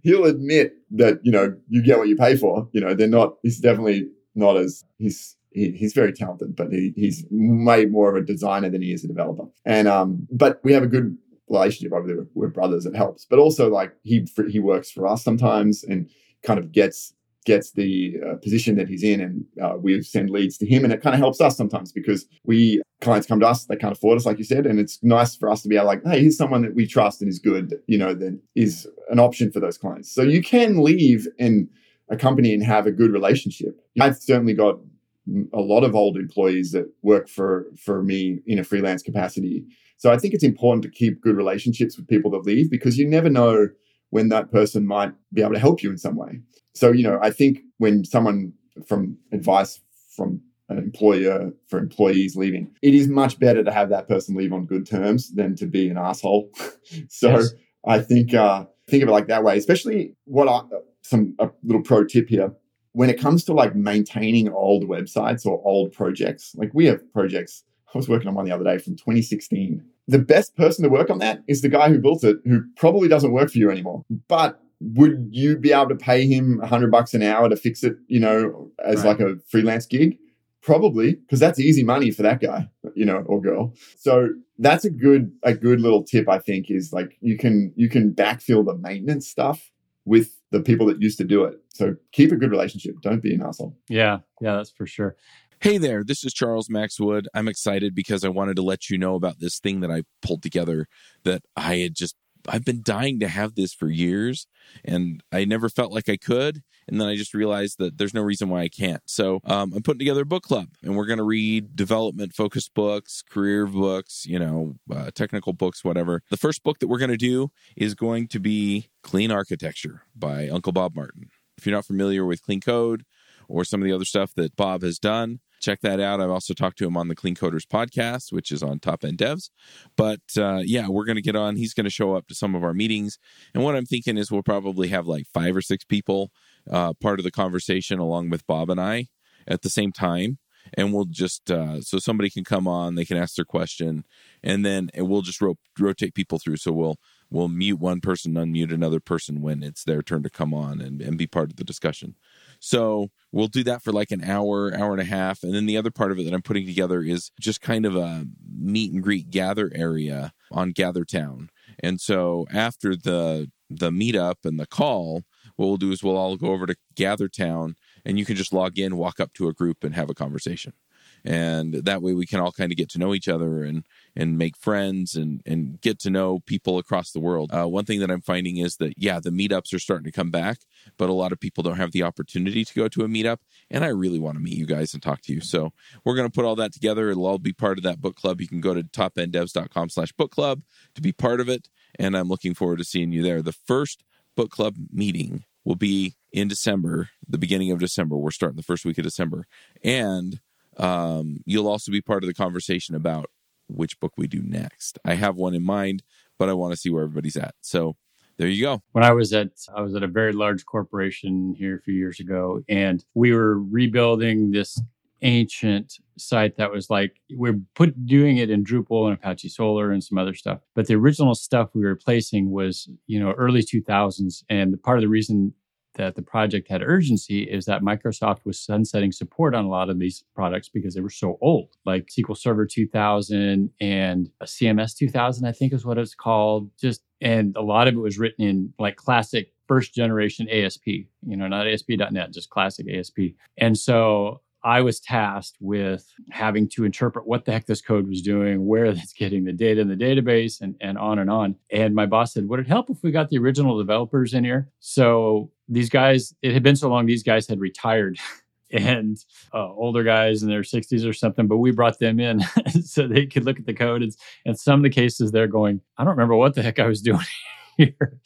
he'll admit that, you know, you get what you pay for, you know, they're not, he's definitely not as, he's, he, he's very talented, but he, he's way more of a designer than he is a developer. And, um, but we have a good relationship over there. We're brothers. It helps. But also like he, he works for us sometimes and kind of gets, gets the uh, position that he's in, and uh, we send leads to him, and it kind of helps us sometimes because we clients come to us, they can't afford us, like you said, and it's nice for us to be like, hey, here's someone that we trust and is good, you know, that is an option for those clients. So you can leave in a company and have a good relationship. I've certainly got a lot of old employees that work for, for me in a freelance capacity. So I think it's important to keep good relationships with people that leave because you never know when that person might be able to help you in some way. So, you know, I think when someone from advice from an employer for employees leaving, it is much better to have that person leave on good terms than to be an asshole. So yes. I think, uh, think of it like that way, especially what I, some a little pro tip here, when it comes to like maintaining old websites or old projects, like we have projects, I was working on one the other day from twenty sixteen. The best person to work on that is the guy who built it, who probably doesn't work for you anymore, but would you be able to pay him a hundred bucks an hour to fix it, you know, as right. like a freelance gig? Probably, because that's easy money for that guy, you know, or girl. So that's a good, a good little tip, I think, is like you can, you can backfill the maintenance stuff with the people that used to do it. So keep a good relationship. Don't be an asshole. Yeah. Yeah, that's for sure. Hey there, this is Charles Maxwood. I'm excited because I wanted to let you know about this thing that I pulled together that I had just, I've been dying to have this for years and I never felt like I could. And then I just realized that there's no reason why I can't. So um, I'm putting together a book club and we're going to read development focused books, career books, you know, uh, technical books, whatever. The first book that we're going to do is going to be Clean Architecture by Uncle Bob Martin. If you're not familiar with Clean Code or some of the other stuff that Bob has done, check that out. I've also talked to him on the Clean Coders podcast, which is on Top End Devs. But uh, yeah, we're going to get on. He's going to show up to some of our meetings. And what I'm thinking is we'll probably have like five or six people uh, part of the conversation along with Bob and I at the same time. And we'll just, uh, so somebody can come on, they can ask their question, and then we'll just ro- rotate people through. So we'll we'll mute one person, unmute another person when it's their turn to come on and, and be part of the discussion. So we'll do that for like an hour, hour and a half. And then the other part of it that I'm putting together is just kind of a meet and greet gather area on Gather Town. And so after the the meetup and the call, what we'll do is we'll all go over to Gather Town and you can just log in, walk up to a group and have a conversation. And that way we can all kind of get to know each other and and make friends and, and get to know people across the world. Uh, one thing that I'm finding is that, yeah, the meetups are starting to come back, but a lot of people don't have the opportunity to go to a meetup. And I really want to meet you guys and talk to you. So we're going to put all that together. It'll all be part of that book club. You can go to topenddevs.com slash book club to be part of it. And I'm looking forward to seeing you there. The first book club meeting will be in December, the beginning of December. We're starting the first week of December. And um, you'll also be part of the conversation about which book we do next. I have one in mind, but I want to see where everybody's at. So there you go. When I was at, I was at a very large corporation here a few years ago, and we were rebuilding this ancient site that was like, we're put doing it in Drupal and Apache Solar and some other stuff. But the original stuff we were replacing was, you know, early two thousands. And part of the reason that the project had urgency is that Microsoft was sunsetting support on a lot of these products because they were so old, like S Q L Server two thousand and C M S two thousand, I think is what it's called. Just, and a lot of it was written in like classic first generation A S P, you know, not A S P dot net, just classic A S P. And so I was tasked with having to interpret what the heck this code was doing, where it's getting the data in the database, and, and on and on. And my boss said, would it help if we got the original developers in here? So these guys, it had been so long, these guys had retired and uh, older guys in their sixties or something, but we brought them in so they could look at the code. And, and some of the cases they're going, I don't remember what the heck I was doing here.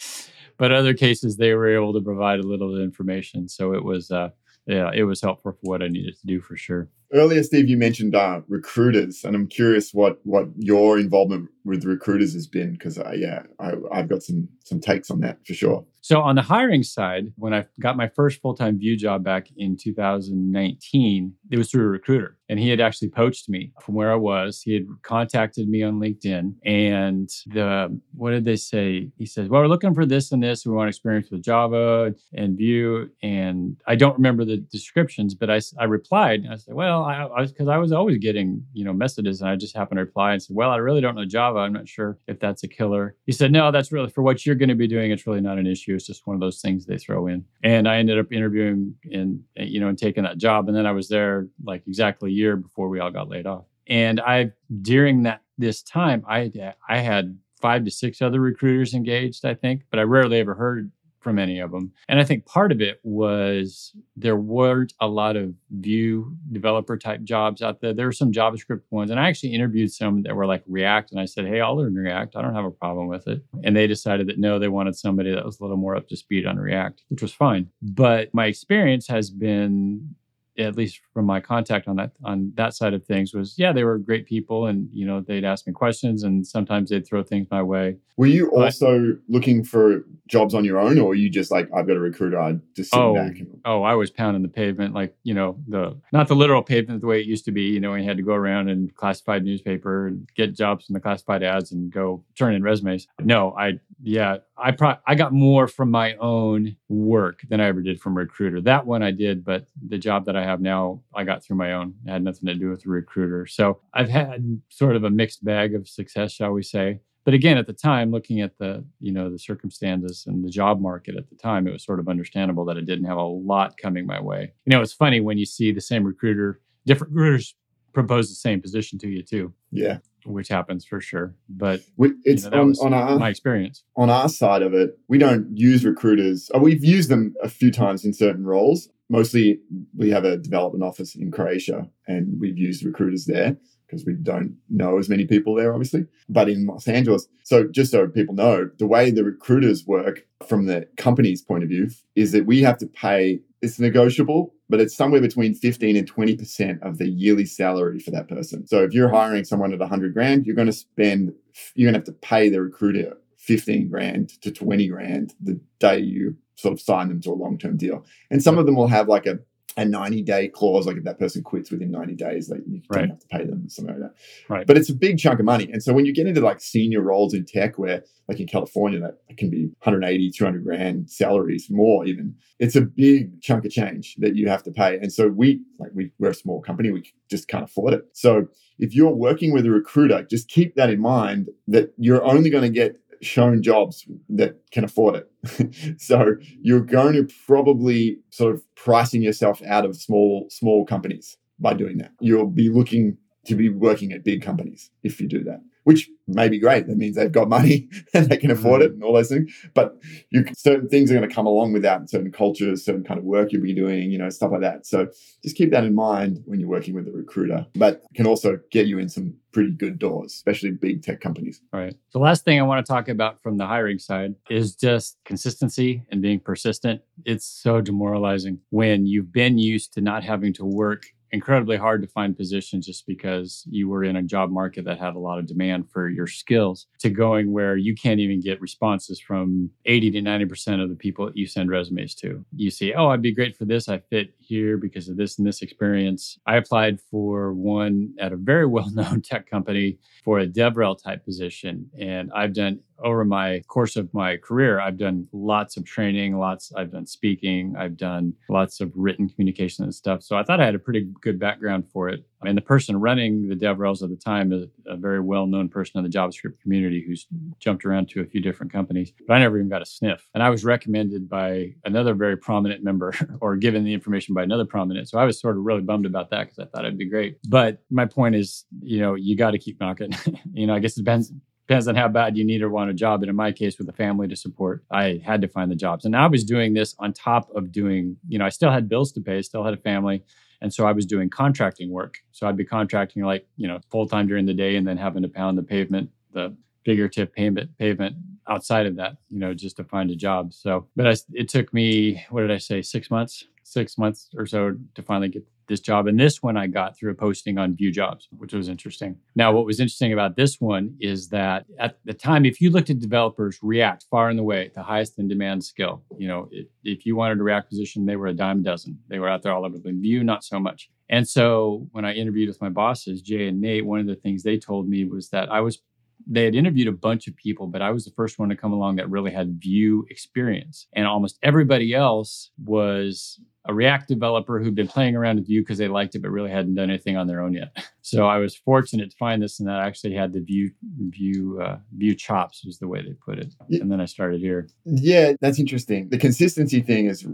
But other cases, they were able to provide a little information. So it was... Uh, Yeah, it was helpful for what I needed to do for sure. Earlier, Steve, you mentioned uh, recruiters, and I'm curious what, what your involvement with recruiters has been, because uh, yeah, I, I've got some some takes on that for sure. So on the hiring side, when I got my first full-time Vue job back in two thousand nineteen, it was through a recruiter, and he had actually poached me from where I was. He had contacted me on LinkedIn, and the what did they say? He says, "Well, we're looking for this and this. We want experience with Java and Vue," and I don't remember the descriptions, but I I replied and I said, "Well," I, I was because I was always getting, you know, messages, and I just happened to reply and said, "Well, I really don't know Java. I'm not sure if that's a killer." He said, "No, that's really for what you're going to be doing. It's really not an issue. It's just one of those things they throw in." And I ended up interviewing and you know and taking that job. And then I was there like exactly a year before we all got laid off. And I during that this time, I I had five to six other recruiters engaged, I think, but I rarely ever heard from any of them. And I think part of it was there weren't a lot of Vue developer type jobs out there. There were some JavaScript ones. And I actually interviewed some that were like React. And I said, "Hey, I'll learn React. I don't have a problem with it." And they decided that no, they wanted somebody that was a little more up to speed on React, which was fine. But my experience has been, at least from my contact on that on that side of things, was, yeah, they were great people, and you know they'd ask me questions, and sometimes they'd throw things my way. Were you but, also looking for jobs on your own, or were you just like, "I've got a recruiter, I just sit oh, back"? And- oh, I was pounding the pavement, like you know the not the literal pavement the way it used to be. You know, when you had to go around and classified newspaper and get jobs from the classified ads and go turn in resumes. No, I yeah, I pro- I got more from my own work than I ever did from a recruiter. That one I did, but the job that I have now, I got through my own. It had nothing to do with the recruiter. So I've had sort of a mixed bag of success, shall we say. But again, at the time, looking at the, you know, the circumstances and the job market at the time, it was sort of understandable that I didn't have a lot coming my way. You know, it's funny when you see the same recruiter, different recruiters propose the same position to you too. Yeah. Which happens for sure. But it's you know, on, on our, my experience. On our side of it, we don't use recruiters. Oh, we've used them a few times in certain roles. Mostly, we have a development office in Croatia, and we've used recruiters there because we don't know as many people there, obviously, but in Los Angeles. So just so people know, the way the recruiters work from the company's point of view is that we have to pay, it's negotiable, but it's somewhere between fifteen and twenty percent of the yearly salary for that person. So if you're hiring someone at one hundred grand, you're going to spend, you're going to have to pay the recruiter fifteen grand to twenty grand the day you sort of sign them to a long-term deal. And some of them will have like a, a ninety-day clause, like if that person quits within ninety days, like you right. don't have to pay them or something like that. Right. But it's a big chunk of money. And so when you get into like senior roles in tech where like in California, that can be one eighty, two hundred grand salaries, more even, it's a big chunk of change that you have to pay. And so we, like we, we're a small company, we just can't afford it. So if you're working with a recruiter, just keep that in mind, that you're only going to get shown jobs that can afford it. So you're going to probably sort of pricing yourself out of small, small companies by doing that. You'll be looking to be working at big companies if you do that, which may be great. That means they've got money and they can afford it and all those things. But you, certain things are going to come along with that, certain cultures, certain kind of work you'll be doing, you know, stuff like that. So just keep that in mind when you're working with a recruiter, but can also get you in some pretty good doors, especially big tech companies. All right. The last thing I want to talk about from the hiring side is just consistency and being persistent. It's so demoralizing when you've been used to not having to work incredibly hard to find positions just because you were in a job market that had a lot of demand for your skills, to going where you can't even get responses from eighty to ninety percent of the people that you send resumes to. You see, oh, I'd be great for this. I fit here because of this and this experience. I applied for one at a very well-known tech company for a DevRel type position. And I've done over my course of my career, I've done lots of training, lots, I've done speaking, I've done lots of written communication and stuff. So I thought I had a pretty good background for it. And the person running the DevRels at the time is a very well-known person in the JavaScript community who's jumped around to a few different companies, but I never even got a sniff. And I was recommended by another very prominent member or given the information by another prominent. So I was sort of really bummed about that because I thought it'd be great. But my point is, you know, you got to keep knocking. you know, I guess it depends. Depends on how bad you need or want a job. And in my case, with a family to support, I had to find the jobs. And I was doing this on top of doing, you know, I still had bills to pay, still had a family. And so I was doing contracting work. So I'd be contracting like, you know, full time during the day and then having to pound the pavement, the figurative payment, pavement outside of that, you know, just to find a job. So, but I, it took me, what did I say, six months, six months or so to finally get this job. And this one I got through a posting on Vue Jobs, which was interesting. Now, what was interesting about this one is that at the time, if you looked at developers, React, far and away, the highest in demand skill. You know, if, if you wanted a React position, they were a dime dozen. They were out there all over the place. Vue, not so much. And so when I interviewed with my bosses, Jay and Nate, one of the things they told me was that I was they had interviewed a bunch of people, but I was the first one to come along that really had Vue experience. And almost everybody else was a React developer who'd been playing around with Vue because they liked it, but really hadn't done anything on their own yet. So I was fortunate to find this, and that I actually had the Vue Vue uh, Vue chops, was the way they put it. And then I started here. Yeah, that's interesting. The consistency thing is,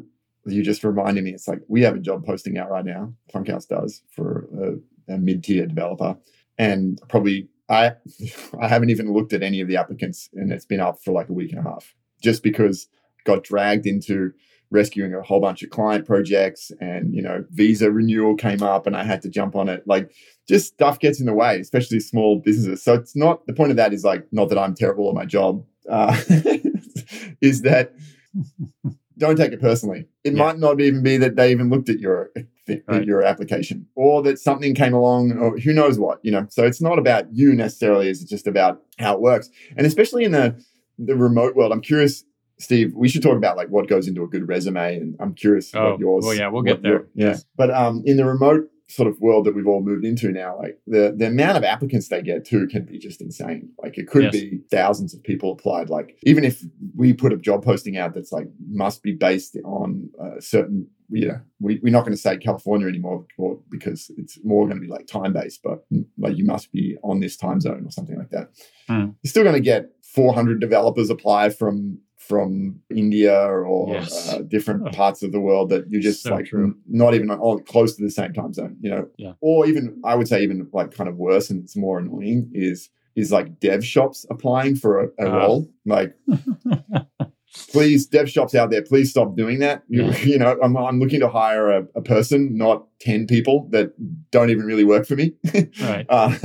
you just reminded me, it's like, we have a job posting out right now, Funkhaus does, for a, a mid-tier developer. And probably... I I haven't even looked at any of the applicants, and it's been up for like a week and a half, just because got dragged into rescuing a whole bunch of client projects, and, you know, visa renewal came up and I had to jump on it. Like, just stuff gets in the way, especially small businesses. So it's not, the point of that is like, not that I'm terrible at my job, uh, is that don't take it personally. It yeah. might not even be that they even looked at your Th- right. your application, or that something came along, or who knows what, you know. So it's not about you necessarily, it's just about how it works. And especially in the, the remote world, I'm curious, Steve, we should talk about like what goes into a good resume, and I'm curious oh, what yours. Oh, well, yeah, we'll get there. Yeah. Yes. But um, in the remote sort of world that we've all moved into now, like the, the amount of applicants they get too can be just insane. Like it could yes. be thousands of people applied. Like even if we put a job posting out that's like must be based on a certain, you know, we, we're not going to say California anymore, or, because it's more going to be like time-based, but like you must be on this time zone or something like that. Mm. You're still going to get four hundred developers apply from from India or yes. uh, different parts of the world that you're just so like true. Not even all close to the same time zone, you know. Yeah. Or even, I would say even like kind of worse, and it's more annoying, is is like dev shops applying for a, a uh. role. Like, please, dev shops out there, please stop doing that. You, yeah. you know, I'm I'm looking to hire a, a person, not ten people that don't even really work for me. Right. Uh,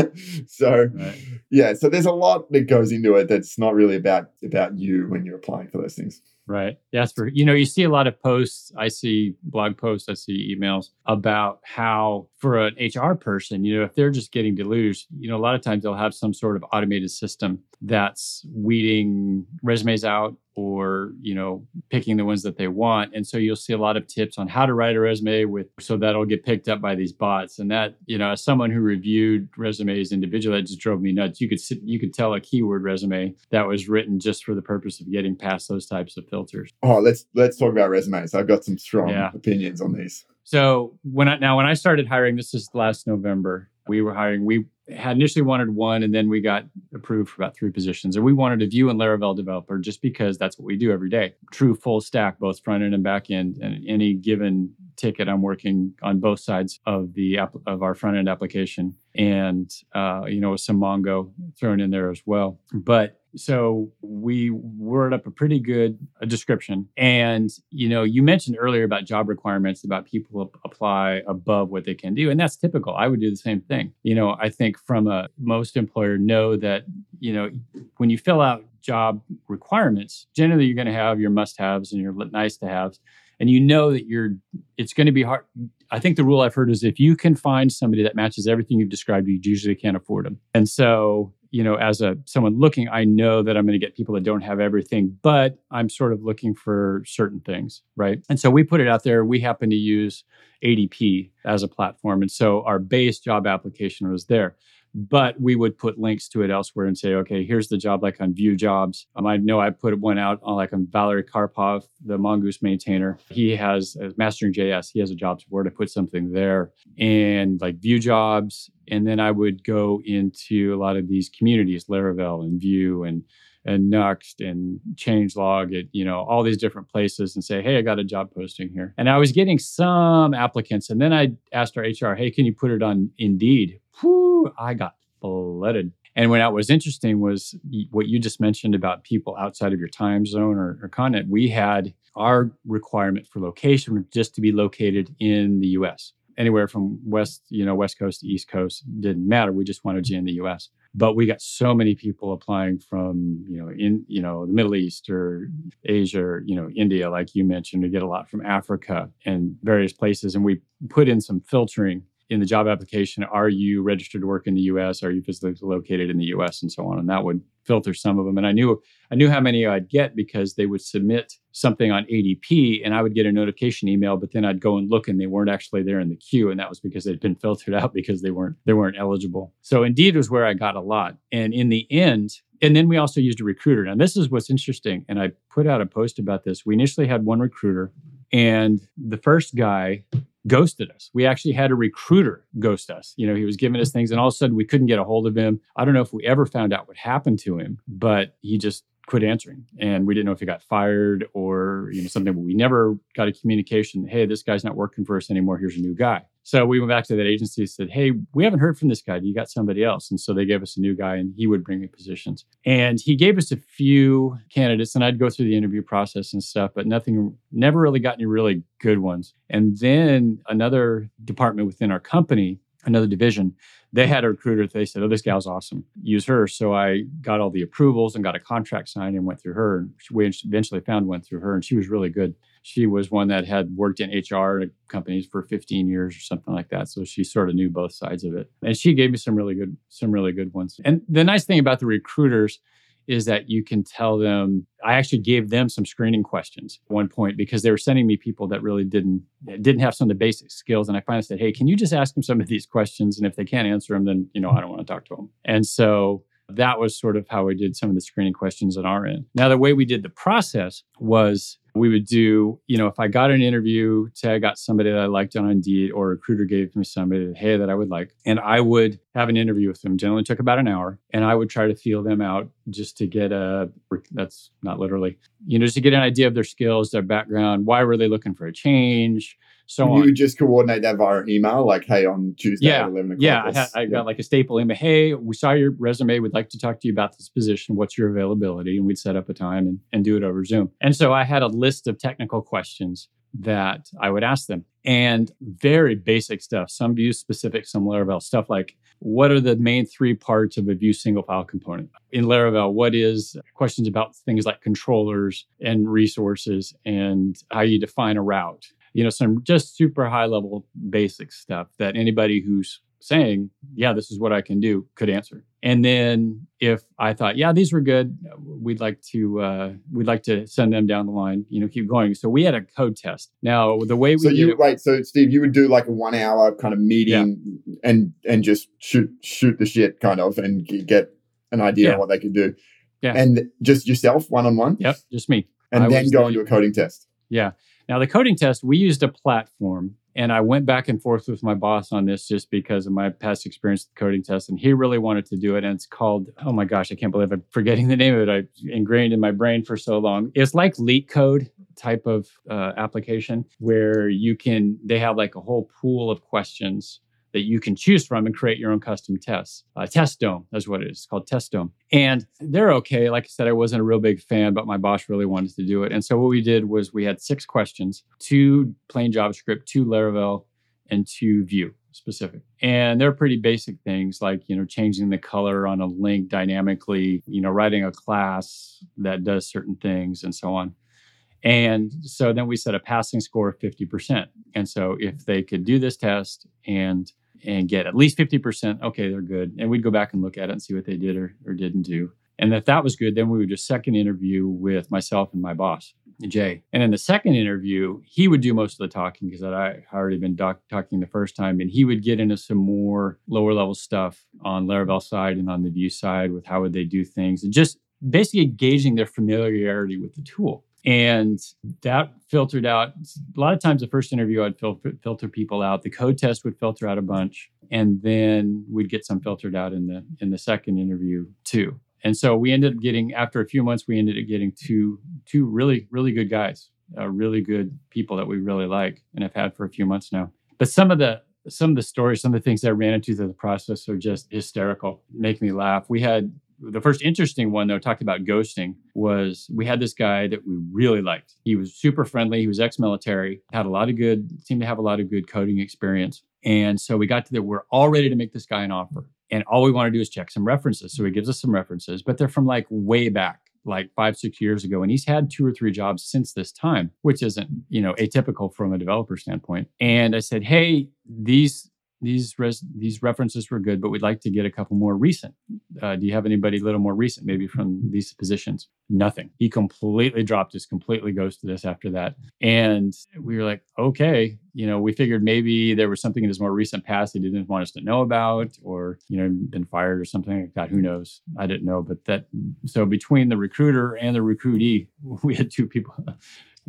so, right. yeah, so there's a lot that goes into it that's not really about about you when you're applying for those things. Right. That's for, you know, you see a lot of posts. I see blog posts, I see emails about how for an H R person, you know, if they're just getting deluged, you know, a lot of times they'll have some sort of automated system that's weeding resumes out, or, you know, picking the ones that they want. And so you'll see a lot of tips on how to write a resume with, so that'll get picked up by these bots. And that, you know, as someone who reviewed resumes individually, that just drove me nuts. You could sit, you could tell a keyword resume that was written just for the purpose of getting past those types of filters. Oh, let's, let's talk about resumes. I've got some strong yeah. opinions on these. So when I, now when I started hiring, this is last November, we were hiring, we had initially wanted one, and then we got approved for about three positions. And we wanted a Vue and Laravel developer just because that's what we do every day. True full stack, both front end and back end. And any given ticket, I'm working on both sides of the of our front end application. And, uh, you know, with some Mongo thrown in there as well. But so we worded up a pretty good uh, description. And, you know, you mentioned earlier about job requirements, about people apply above what they can do. And that's typical. I would do the same thing. You know, I think from a most employer know that, you know, when you fill out job requirements, generally you're going to have your must-haves and your nice-to-haves. And you know that you're, it's going to be hard. I think the rule I've heard is if you can find somebody that matches everything you've described, you usually can't afford them. And so, you know, as a someone looking, I know that I'm going to get people that don't have everything, but I'm sort of looking for certain things, right? And so we put it out there. We happen to use A D P as a platform. And so our base job application was there. But we would put links to it elsewhere and say, okay, here's the job like on Vue Jobs. Um, I know I put one out on like on Valery Karpov, the Mongoose maintainer. He has uh, Mastering J S. He has a jobs board. I put something there and like Vue Jobs. And then I would go into a lot of these communities, Laravel and Vue and and Nuxt and Changelog, at, you know, all these different places and say, hey, I got a job posting here. And I was getting some applicants. And then I asked our H R, hey, can you put it on Indeed? Whew, I got flooded. And what that was interesting was what you just mentioned about people outside of your time zone or, or continent. We had our requirement for location just to be located in the U S anywhere from west, you know, west coast to east coast, didn't matter. We just wanted you in the U S. But we got so many people applying from, you know, in, you know, the Middle East or Asia, or, you know, India, like you mentioned. We get a lot from Africa and various places. And we put in some filtering in the job application. Are you registered to work in the U S? Are you physically located in the U S? And so on. And that would filter some of them. And I knew I knew how many I'd get because they would submit something on A D P and I would get a notification email, but then I'd go and look and they weren't actually there in the queue. And that was because they'd been filtered out because they weren't they weren't eligible. So Indeed was where I got a lot. And in the end, and then we also used a recruiter. Now this is what's interesting. And I put out a post about this. We initially had one recruiter and the first guy ghosted us. We actually had a recruiter ghost us. You know, he was giving us things and all of a sudden we couldn't get a hold of him. I don't know if we ever found out what happened to him, but he just quit answering. And we didn't know if he got fired or, you know, something, but we never got a communication. Hey, this guy's not working for us anymore. Here's a new guy. So we went back to that agency and said, hey, we haven't heard from this guy. Do you got somebody else? And so they gave us a new guy and he would bring me positions. And he gave us a few candidates and I'd go through the interview process and stuff, but nothing, never really got any really good ones. And then another department within our company, another division, they had a recruiter. They said, oh, this gal's awesome. Use her. So I got all the approvals and got a contract signed and went through her. We eventually found one through her and she was really good. She was one that had worked in H R companies for fifteen years or something like that. So she sort of knew both sides of it. And she gave me some really good, some really good ones. And the nice thing about the recruiters is that you can tell them, I actually gave them some screening questions at one point because they were sending me people that really didn't didn't have some of the basic skills. And I finally said, hey, can you just ask them some of these questions? And if they can't answer them, then, you know, I don't want to talk to them. And so that was sort of how we did some of the screening questions on our end. Now, the way we did the process was we would do, you know, if I got an interview, say I got somebody that I liked on Indeed or a recruiter gave me somebody that, hey, that I would like, and I would have an interview with them. Generally took about an hour and I would try to feel them out just to get a, that's not literally, you know, just to get an idea of their skills, their background, why were they looking for a change, so you on. You would just coordinate that via email, like, hey, on Tuesday yeah, at eleven o'clock. Yeah, I, had, I yeah. got like a staple email, hey, we saw your resume. We'd like to talk to you about this position. What's your availability? And we'd set up a time and, and do it over Zoom. And so I had a list of technical questions that I would ask them and very basic stuff, some Vue specific, some Laravel stuff like, what are the main three parts of a Vue single file component? In Laravel, what is questions about things like controllers and resources and how you define a route? You know, some just super high level basic stuff that anybody who's saying, yeah, this is what I can do, could answer. And then if I thought, yeah, these were good, we'd like to uh, we'd like to send them down the line, you know, keep going. So we had a code test. Now, the way we so you did it, wait, so Steve, you would do like a one hour kind of meeting yeah. and and just shoot shoot the shit kind of and get an idea yeah. of what they could do. Yeah. And just yourself one on one? Yep, just me. And I then go into a coding test. Yeah. Now, the coding test, we used a platform. And I went back and forth with my boss on this just because of my past experience with coding tests. And he really wanted to do it. And it's called, oh my gosh, I can't believe I'm forgetting the name of it. I ingrained in my brain for so long. It's like leak code type of uh, application where you can, they have like a whole pool of questions that you can choose from and create your own custom tests. Uh, TestDome, that's what it is. It's called TestDome. And they're okay. Like I said, I wasn't a real big fan, but my boss really wanted to do it. And so what we did was we had six questions, two plain JavaScript, two Laravel, and two Vue specific. And they're pretty basic things like, you know, changing the color on a link dynamically, you know, writing a class that does certain things and so on. And so then we set a passing score of fifty percent. And so if they could do this test and and get at least fifty percent, okay, they're good. And we'd go back and look at it and see what they did or, or didn't do. And if that was good, then we would do a second interview with myself and my boss, Jay. And in the second interview, he would do most of the talking because I had already been doc- talking the first time. And he would get into some more lower level stuff on Laravel side and on the Vue side with how would they do things and just basically gauging their familiarity with the tool. And that filtered out a lot of times. The first interview, I'd fil- filter people out. The code test would filter out a bunch, and then we'd get some filtered out in the in the second interview too. And so we ended up getting, after a few months, we ended up getting two two really really good guys, uh, really good people that we really like and have had for a few months now. But some of the some of the stories, some of the things I ran into through the process are just hysterical, make me laugh. We had. The first interesting one, though, talked about ghosting, was we had this guy that we really liked. He was super friendly. He was ex-military, had a lot of good, seemed to have a lot of good coding experience. And so we got to there. We're all ready to make this guy an offer. And all we want to do is check some references. So he gives us some references, but they're from like way back, like five, six years ago. And he's had two or three jobs since this time, which isn't, you know, atypical from a developer standpoint. And I said, hey, these these res- these references were good, but we'd like to get a couple more recent. Uh, do you have anybody a little more recent, maybe from these positions? Nothing. He completely dropped us, completely ghosted us after that. And we were like, okay, you know, we figured maybe there was something in his more recent past he didn't want us to know about, or, you know, been fired or something like that. Who knows? I didn't know. But that, so between the recruiter and the recruitee, we had two people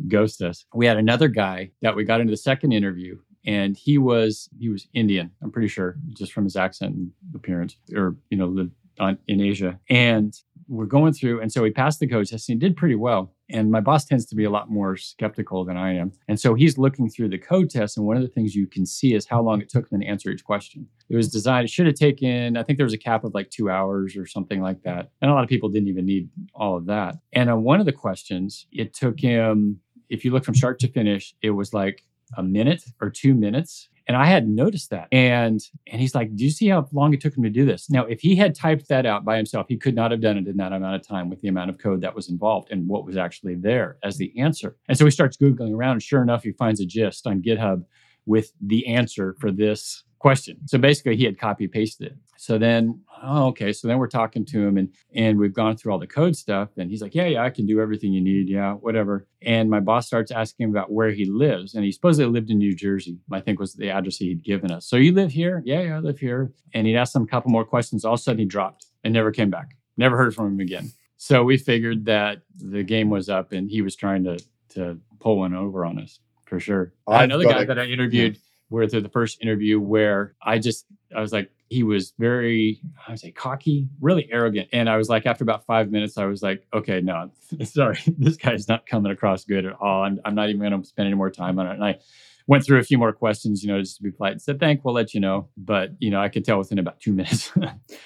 ghost us. We had another guy that we got into the second interview. And he was he was Indian, I'm pretty sure, just from his accent and appearance, or, you know, lived on, in Asia. And we're going through. And so he passed the code test and he did pretty well. And my boss tends to be a lot more skeptical than I am. And so he's looking through the code test. And one of the things you can see is how long it took them to answer each question. It was designed, it should have taken, I think there was a cap of like two hours or something like that. And a lot of people didn't even need all of that. And on one of the questions, it took him, if you look from start to finish, it was like a minute or two minutes. And I hadn't noticed that. And and he's like, do you see how long it took him to do this? Now, if he had typed that out by himself, he could not have done it in that amount of time with the amount of code that was involved and what was actually there as the answer. And so he starts Googling around. And sure enough, he finds a gist on GitHub with the answer for this question. So basically, he had copy pasted it. So then, oh, okay. So then we're talking to him, and and we've gone through all the code stuff. And he's like, yeah, yeah, I can do everything you need. Yeah, whatever. And my boss starts asking him about where he lives. And he supposedly lived in New Jersey, I think was the address he'd given us. So you live here? Yeah, yeah, I live here. And he'd asked him a couple more questions. All of a sudden, he dropped and never came back. Never heard from him again. So we figured that the game was up and he was trying to to pull one over on us for sure. Another guy a- that I interviewed... Yeah. Where through the first interview where I just, I was like, he was very, I would say cocky, really arrogant. And I was like, after about five minutes, I was like, okay, no, sorry, this guy's not coming across good at all. I'm, I'm not even going to spend any more time on it. And I went through a few more questions, you know, just to be polite and said, thank, we'll let you know. But, you know, I could tell within about two minutes.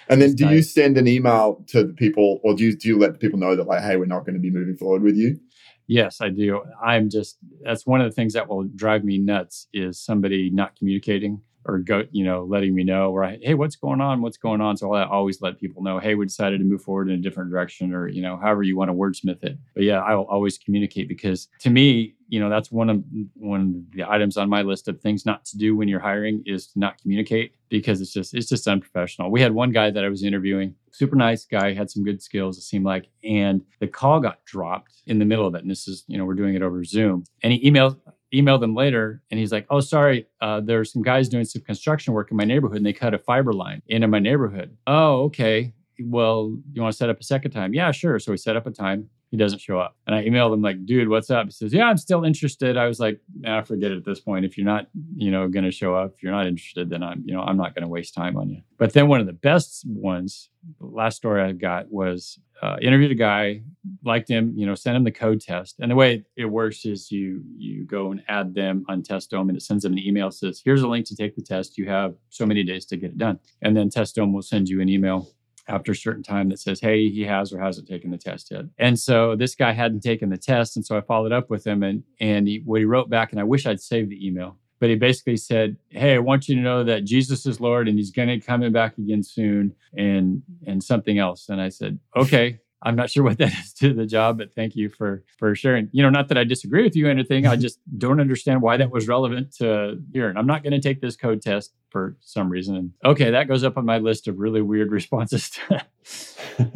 And then do nice. You send an email to the people, or do you, do you let the people know that like, hey, we're not going to be moving forward with you? Yes, I do. I'm just, that's one of the things that will drive me nuts is somebody not communicating or go, you know, letting me know where I, hey, what's going on? What's going on? So I always let people know, hey, we decided to move forward in a different direction, or, you know, however you want to wordsmith it. But yeah, I will always communicate because to me, you know, that's one of one of the items on my list of things not to do when you're hiring is to not communicate, because it's just it's just unprofessional. We had one guy that I was interviewing, super nice guy, had some good skills, it seemed like, and the call got dropped in the middle of it. And this is, you know, we're doing it over Zoom. And he emailed emailed them later and he's like, oh, sorry, uh, there's some guys doing some construction work in my neighborhood and they cut a fiber line into my neighborhood. Oh, okay. Well, you want to set up a second time? Yeah, sure. So we set up a time. He doesn't show up. And I emailed him like, dude, what's up? He says, yeah, I'm still interested. I was like, nah, forget it at this point. If you're not, you know, going to show up, if you're not interested, then I'm, you know, I'm not going to waste time on you. But then one of the best ones, the last story I got was uh, interviewed a guy, liked him, you know, sent him the code test. And the way it works is you you go and add them on TestDome and it sends them an email, says, here's a link to take the test. You have so many days to get it done. And then TestDome will send you an email after a certain time that says, hey, he has or hasn't taken the test yet. And so this guy hadn't taken the test. And so I followed up with him and and he, what he wrote back, and I wish I'd saved the email, but he basically said, hey, I want you to know that Jesus is Lord and he's going to come back again soon, and and something else. And I said, okay, I'm not sure what that is to the job, but thank you for for sharing. You know, not that I disagree with you or anything. I just don't understand why that was relevant to here. And I'm not going to take this code test for some reason. And okay, that goes up on my list of really weird responses to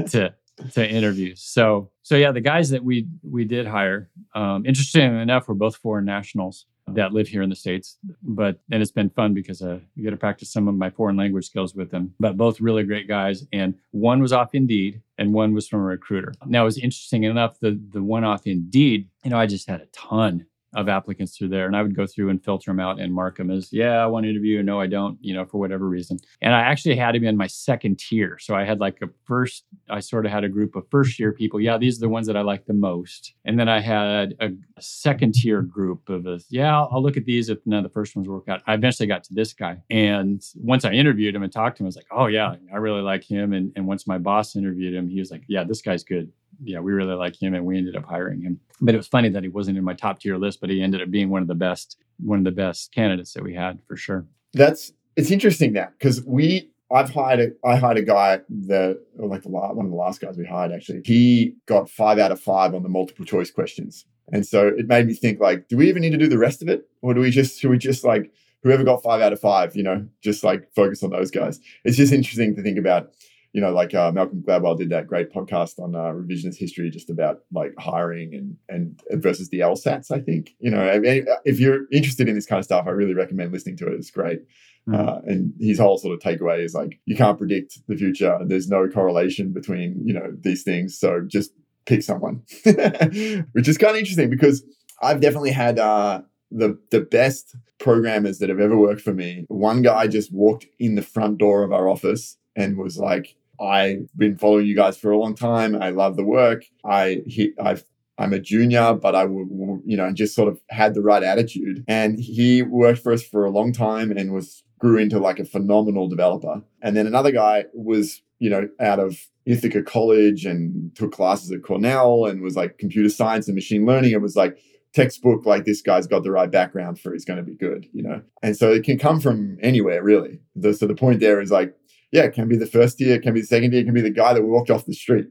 to, to interviews. So so yeah, the guys that we we did hire, um, interestingly enough, were both foreign nationals that live here in the States. But, and it's been fun because uh, you get to practice some of my foreign language skills with them, but both really great guys. And one was off Indeed and one was from a recruiter. Now it was interesting enough, the, the one off Indeed, you know, I just had a ton of applicants through there and I would go through and filter them out and mark them as, yeah, I want to interview. No, I don't, you know, for whatever reason. And I actually had him in my second tier. So I had like a first, I sort of had a group of first year people. Yeah, these are the ones that I like the most. And then I had a, a second tier group of, a, yeah, I'll, I'll look at these if none of the first ones work out. I eventually got to this guy. And once I interviewed him and talked to him, I was like, oh yeah, I really like him. And, and once my boss interviewed him, he was like, yeah, this guy's good. Yeah, we really like him and we ended up hiring him. But it was funny that he wasn't in my top tier list, but he ended up being one of the best, one of the best candidates that we had for sure. that's it's interesting now because we I've hired a I hired a guy that or like the last, one of the last guys we hired actually. He got five out of five on the multiple choice questions, and so it made me think like, do we even need to do the rest of it, or do we just should we just like whoever got five out of five, you know, just like focus on those guys. It's just interesting to think about. You know, like uh, Malcolm Gladwell did that great podcast on uh, revisionist history, just about like hiring and and versus the L SATs, I think. You know, I mean, if you're interested in this kind of stuff, I really recommend listening to it. It's great. Mm-hmm. Uh, and his whole sort of takeaway is like, you can't predict the future. There's no correlation between, you know, these things. So just pick someone, which is kind of interesting because I've definitely had uh, the the best programmers that have ever worked for me. One guy just walked in the front door of our office and was like, I've been following you guys for a long time. I love the work. I, he, I've, I'm a junior, but I will, you know, just sort of had the right attitude. And he worked for us for a long time and was grew into like a phenomenal developer. And then another guy was, you know, out of Ithaca College and took classes at Cornell and was like computer science and machine learning. It was like textbook, like this guy's got the right background for it's going to be good, you know. And so it can come from anywhere, really. The, so the point there is like, yeah, it can be the first year, it can be the second year, it can be the guy that walked off the street.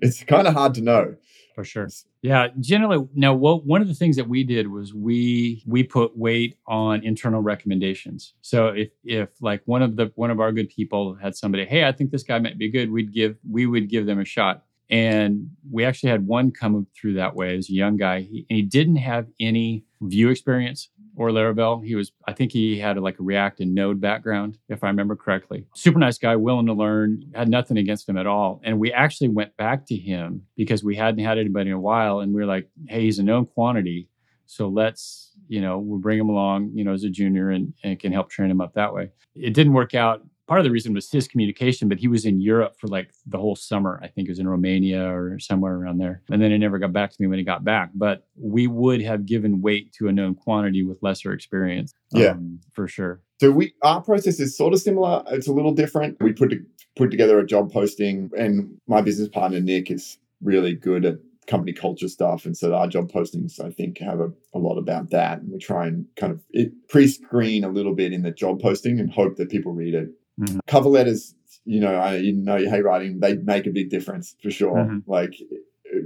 It's kind of hard to know. For sure. Yeah. Generally, now, well, one of the things that we did was we we put weight on internal recommendations. So if if like one of the one of our good people had somebody, hey, I think this guy might be good, we'd give we would give them a shot. And we actually had one come through that way as a young guy. He, and he didn't have any Vue experience or Laravel. He was, I think he had like a React and Node background, if I remember correctly. Super nice guy, willing to learn, had nothing against him at all. And we actually went back to him because we hadn't had anybody in a while. And we were like, hey, he's a known quantity. So let's, you know, we'll bring him along, you know, as a junior and, and can help train him up that way. It didn't work out. Part of the reason was his communication, but he was in Europe for like the whole summer. I think it was in Romania or somewhere around there. And then he never got back to me when he got back. But we would have given weight to a known quantity with lesser experience. Yeah, um, for sure. So we our process is sort of similar. It's a little different. We put, put together a job posting and my business partner, Nick, is really good at company culture stuff. And so our job postings, I think, have a, a lot about that. And we try and kind of it pre-screen a little bit in the job posting and hope that people read it. Mm-hmm. Cover letters, you know, I you know your handwriting, they make a big difference for sure. Mm-hmm. Like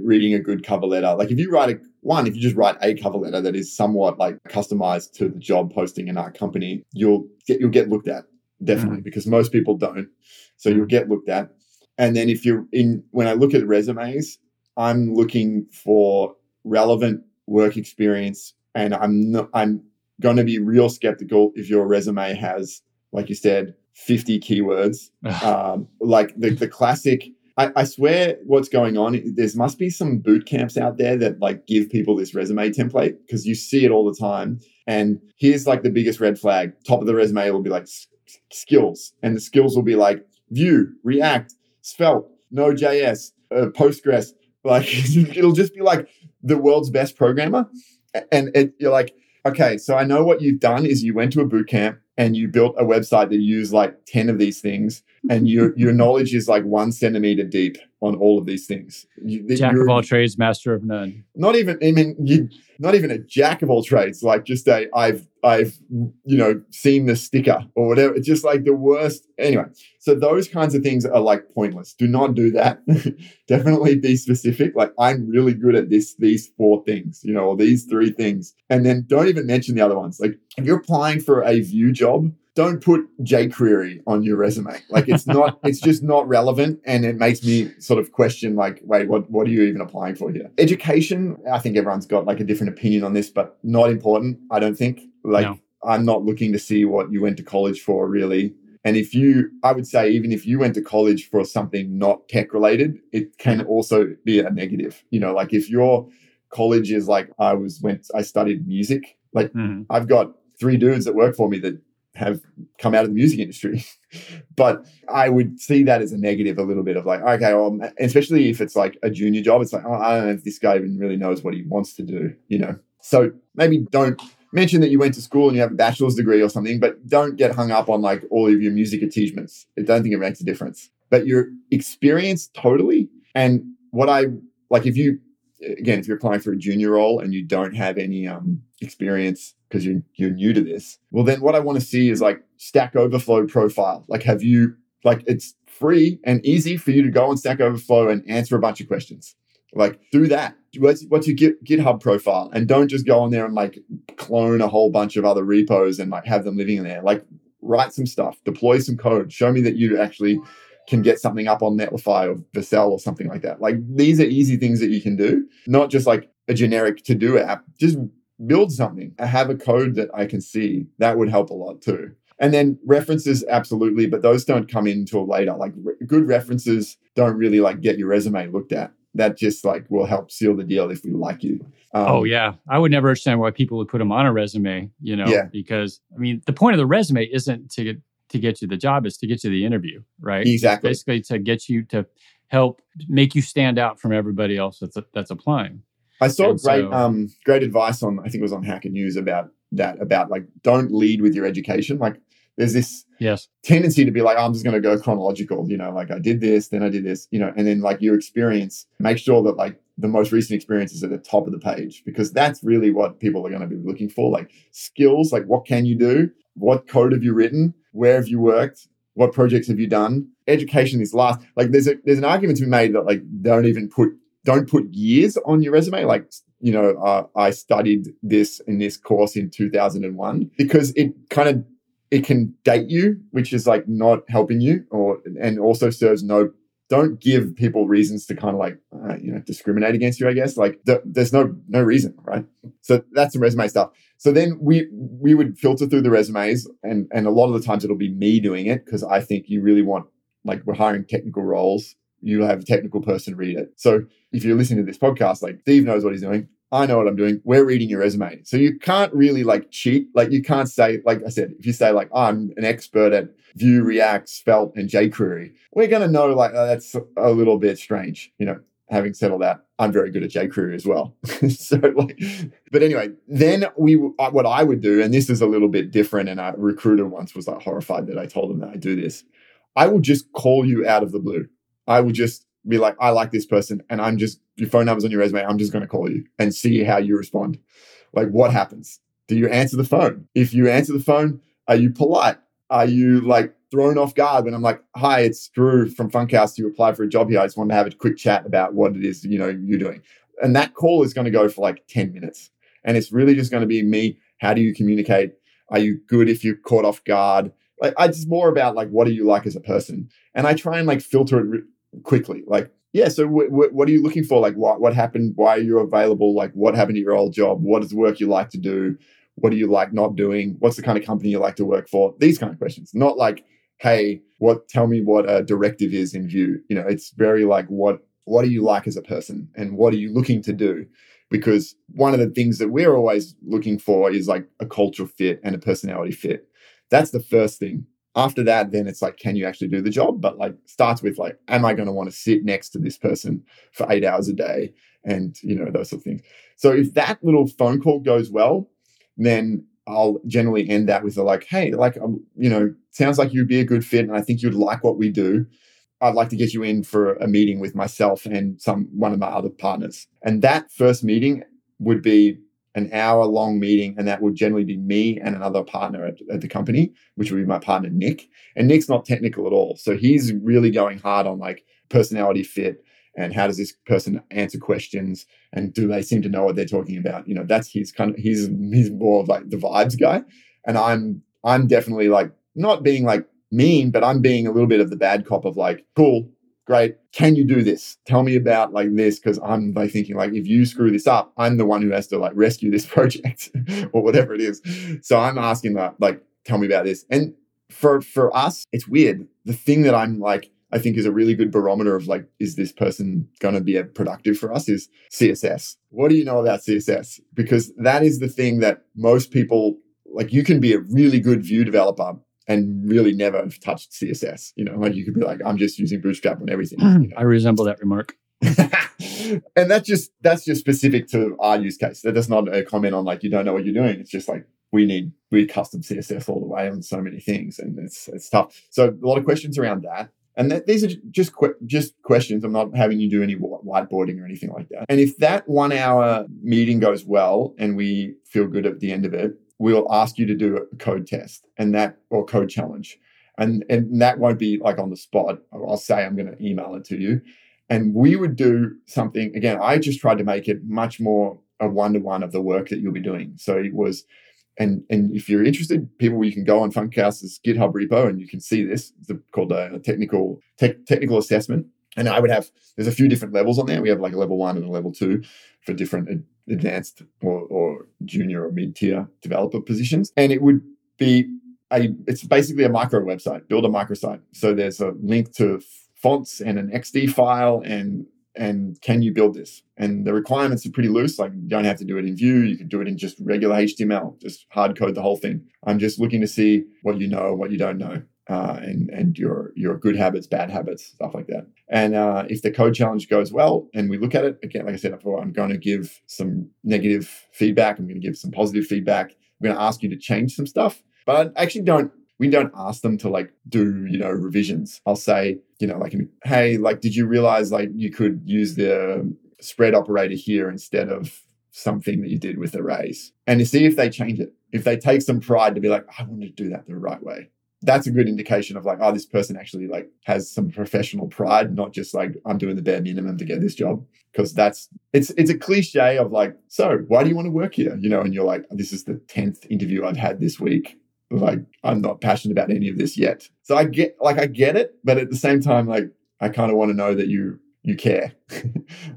reading a good cover letter, like if you write a one, if you just write a cover letter that is somewhat like customized to the job posting in our company, you'll get you'll get looked at definitely mm-hmm. because most people don't. So you'll get looked at, and then if you're in, when I look at resumes, I'm looking for relevant work experience, and I'm not, I'm going to be real skeptical if your resume has, like you said, fifty keywords, um, like the, the classic, I, I swear what's going on, there must be some boot camps out there that like give people this resume template because you see it all the time. And here's like the biggest red flag, top of the resume will be like s- skills and the skills will be like Vue, React, Svelte, Node.js, uh, Postgres. Like it'll just be like the world's best programmer. And it, you're like, okay, so I know what you've done is you went to a boot camp and you built a website that used like ten of these things, and your your knowledge is like one centimeter deep on all of these things. You, jack of all trades, master of none. Not even, I mean, you, not even a jack of all trades. Like just a, I've, I've, you know, seen the sticker or whatever. It's just like the worst. Anyway, so those kinds of things are like pointless. Do not do that. Definitely be specific. Like I'm really good at this, these four things, you know, or these three things, and then don't even mention the other ones. Like if you're applying for a Vue job, Job, don't put jQuery on your resume. Like it's not, it's just not relevant. And it makes me sort of question like, wait, what, what are you even applying for here? Education, I think everyone's got like a different opinion on this, but not important, I don't think. Like no. I'm not looking to see what you went to college for really. And if you, I would say even if you went to college for something not tech related, it can also be a negative. You know, like if your college is like, I was, went, I studied music, like mm. I've got three dudes that work for me that have come out of the music industry. But I would see that as a negative a little bit of like, okay, well, especially if it's like a junior job, it's like, oh, I don't know if this guy even really knows what he wants to do, you know? So maybe don't mention that you went to school and you have a bachelor's degree or something, but don't get hung up on like all of your music achievements. I don't think it makes a difference. But your experience totally. And what I, like if you again, if you're applying for a junior role and you don't have any um, experience because you're, you're new to this, well, then what I want to see is like Stack Overflow profile. Like, have you, like, it's free and easy for you to go on Stack Overflow and answer a bunch of questions. Like, do that. What's, what's your Git, GitHub profile? And don't just go on there and like clone a whole bunch of other repos and like have them living in there. Like, write some stuff, deploy some code, show me that you actually can get something up on Netlify or Vercel or something like that. Like, these are easy things that you can do, not just like a generic to-do app. Just build something. I have a code that I can see. That would help a lot too. And then references, absolutely, but those don't come in till later. Like, re- good references don't really like get your resume looked at. That just like will help seal the deal if we like you. Um, oh, yeah. I would never understand why people would put them on a resume, you know, yeah. because, I mean, the point of the resume isn't to get, to get you the job, is to get you the interview, right? Exactly. It's basically to get you to help make you stand out from everybody else that's, that's applying. I saw and great so, um, great advice on, I think it was on Hacker News about that, about like, don't lead with your education. Like, there's this yes. tendency to be like, oh, I'm just going to go chronological, you know, like I did this, then I did this, you know, and then like your experience, make sure that like the most recent experience is at the top of the page, because that's really what people are going to be looking for. Like skills, like what can you do? What code have you written? Where have you worked? What projects have you done? Education is last. Like there's a, there's an argument to be made that like, don't even put, don't put years on your resume. Like, you know, uh, I studied this in this course in two thousand one, because it kind of, it can date you, which is like not helping you, or and also serves no. Don't give people reasons to kind of like uh, you know discriminate against you. I guess like th- there's no no reason, right? So that's some resume stuff. So then we we would filter through the resumes, and and a lot of the times it'll be me doing it because I think you really want like we're hiring technical roles. You have a technical person read it. So if you're listening to this podcast, like Steve knows what he's doing. I know what I'm doing. We're reading your resume. So you can't really like cheat. Like you can't say, like I said, if you say like, oh, I'm an expert at Vue, React, Svelte, and jQuery, we're going to know like, oh, that's a little bit strange. You know, having said all that, I'm very good at jQuery as well. so like, but anyway, then we, what I would do, and this is a little bit different, and a recruiter once was like horrified that I told him that I do this. I will just call you out of the blue. I will just be like, I like this person, and I'm just, your phone number's on your resume, I'm just going to call you and see how you respond. Like, what happens? Do you answer the phone? If you answer the phone, are you polite? Are you like thrown off guard when I'm like, hi, it's Drew from Funkhaus, you applied for a job here, I just wanted to have a quick chat about what it is, you know, you're doing. And that call is going to go for like ten minutes. And it's really just going to be me, how do you communicate? Are you good if you're caught off guard? Like, I just more about like, what do you like as a person? And I try and like filter it re- quickly. Like, yeah, so w- w- what are you looking for? Like, what what happened? Why are you available? Like, what happened at your old job? What is the work you like to do? What do you like not doing? What's the kind of company you like to work for? These kind of questions. Not like, hey, what? Tell me what a directive is in Vue. You know, it's very like, what what do you like as a person? And what are you looking to do? Because one of the things that we're always looking for is like a cultural fit and a personality fit. That's the first thing. After that, then it's like, can you actually do the job? But like starts with like, am I going to want to sit next to this person for eight hours a day? And, you know, those sort of things. So if that little phone call goes well, then I'll generally end that with a like, hey, like, um, you know, sounds like you'd be a good fit. And I think you'd like what we do. I'd like to get you in for a meeting with myself and some one of my other partners. And that first meeting would be an hour long meeting, and that would generally be me and another partner at, at the company, which would be my partner, Nick. And Nick's not technical at all. So he's really going hard on like personality fit and how does this person answer questions and do they seem to know what they're talking about? You know, that's his kind of, he's, he's more of like the vibes guy. And I'm, I'm definitely like not being like mean, but I'm being a little bit of the bad cop of like, cool, great. Can you do this? Tell me about like this. Cause I'm like thinking like, if you screw this up, I'm the one who has to like rescue this project or whatever it is. So I'm asking that, like, tell me about this. And for, for us, it's weird. The thing that I'm like, I think is a really good barometer of like, is this person going to be productive for us is C S S. What do you know about C S S? Because that is the thing that most people, like you can be a really good Vue developer and really never have touched C S S. You know, like you could be like, I'm just using Bootstrap on everything. You know? I resemble that remark. And that's just, that's just specific to our use case. That is not a comment on like, you don't know what you're doing. It's just like, we need, we custom C S S all the way on so many things. And it's, it's tough. So a lot of questions around that. And that, these are just qu- just questions. I'm not having you do any whiteboarding or anything like that. And if that one hour meeting goes well and we feel good at the end of it, we'll ask you to do a code test and that, or code challenge. And, and that won't be like on the spot. I'll say I'm going to email it to you. And we would do something. Again, I just tried to make it much more a one-to-one of the work that you'll be doing. So it was, and and if you're interested, people, you can go on Funkhaus's GitHub repo and you can see this. It's called a technical te- technical assessment. And I would have, there's a few different levels on there. We have like a level one and a level two for different advanced or, or junior or mid-tier developer positions. And it would be a, it's basically a micro website, build a microsite. So there's a link to fonts and an X D file and and can you build this? And the requirements are pretty loose. Like, you don't have to do it in Vue. You could do it in just regular H T M L, just hard code the whole thing. I'm just looking to see what you know, what you don't know, uh, and, and your, your good habits, bad habits, stuff like that. And uh, if the code challenge goes well and we look at it, again, like I said before, I'm going to give some negative feedback. I'm going to give some positive feedback. I'm going to ask you to change some stuff, but I actually don't, we don't ask them to like do, you know, revisions. I'll say, you know, like, hey, like, did you realize like you could use the spread operator here instead of something that you did with arrays? And you see if they change it. If they take some pride to be like, I want to do that the right way. That's a good indication of like, oh, this person actually like has some professional pride, not just like, I'm doing the bare minimum to get this job. Because that's, it's it's a cliche of like, so why do you want to work here? You know, and you're like, this is the tenth interview I've had this week. Like, I'm not passionate about any of this yet. So I get, like, I get it, but at the same time, like, I kind of want to know that you, you care.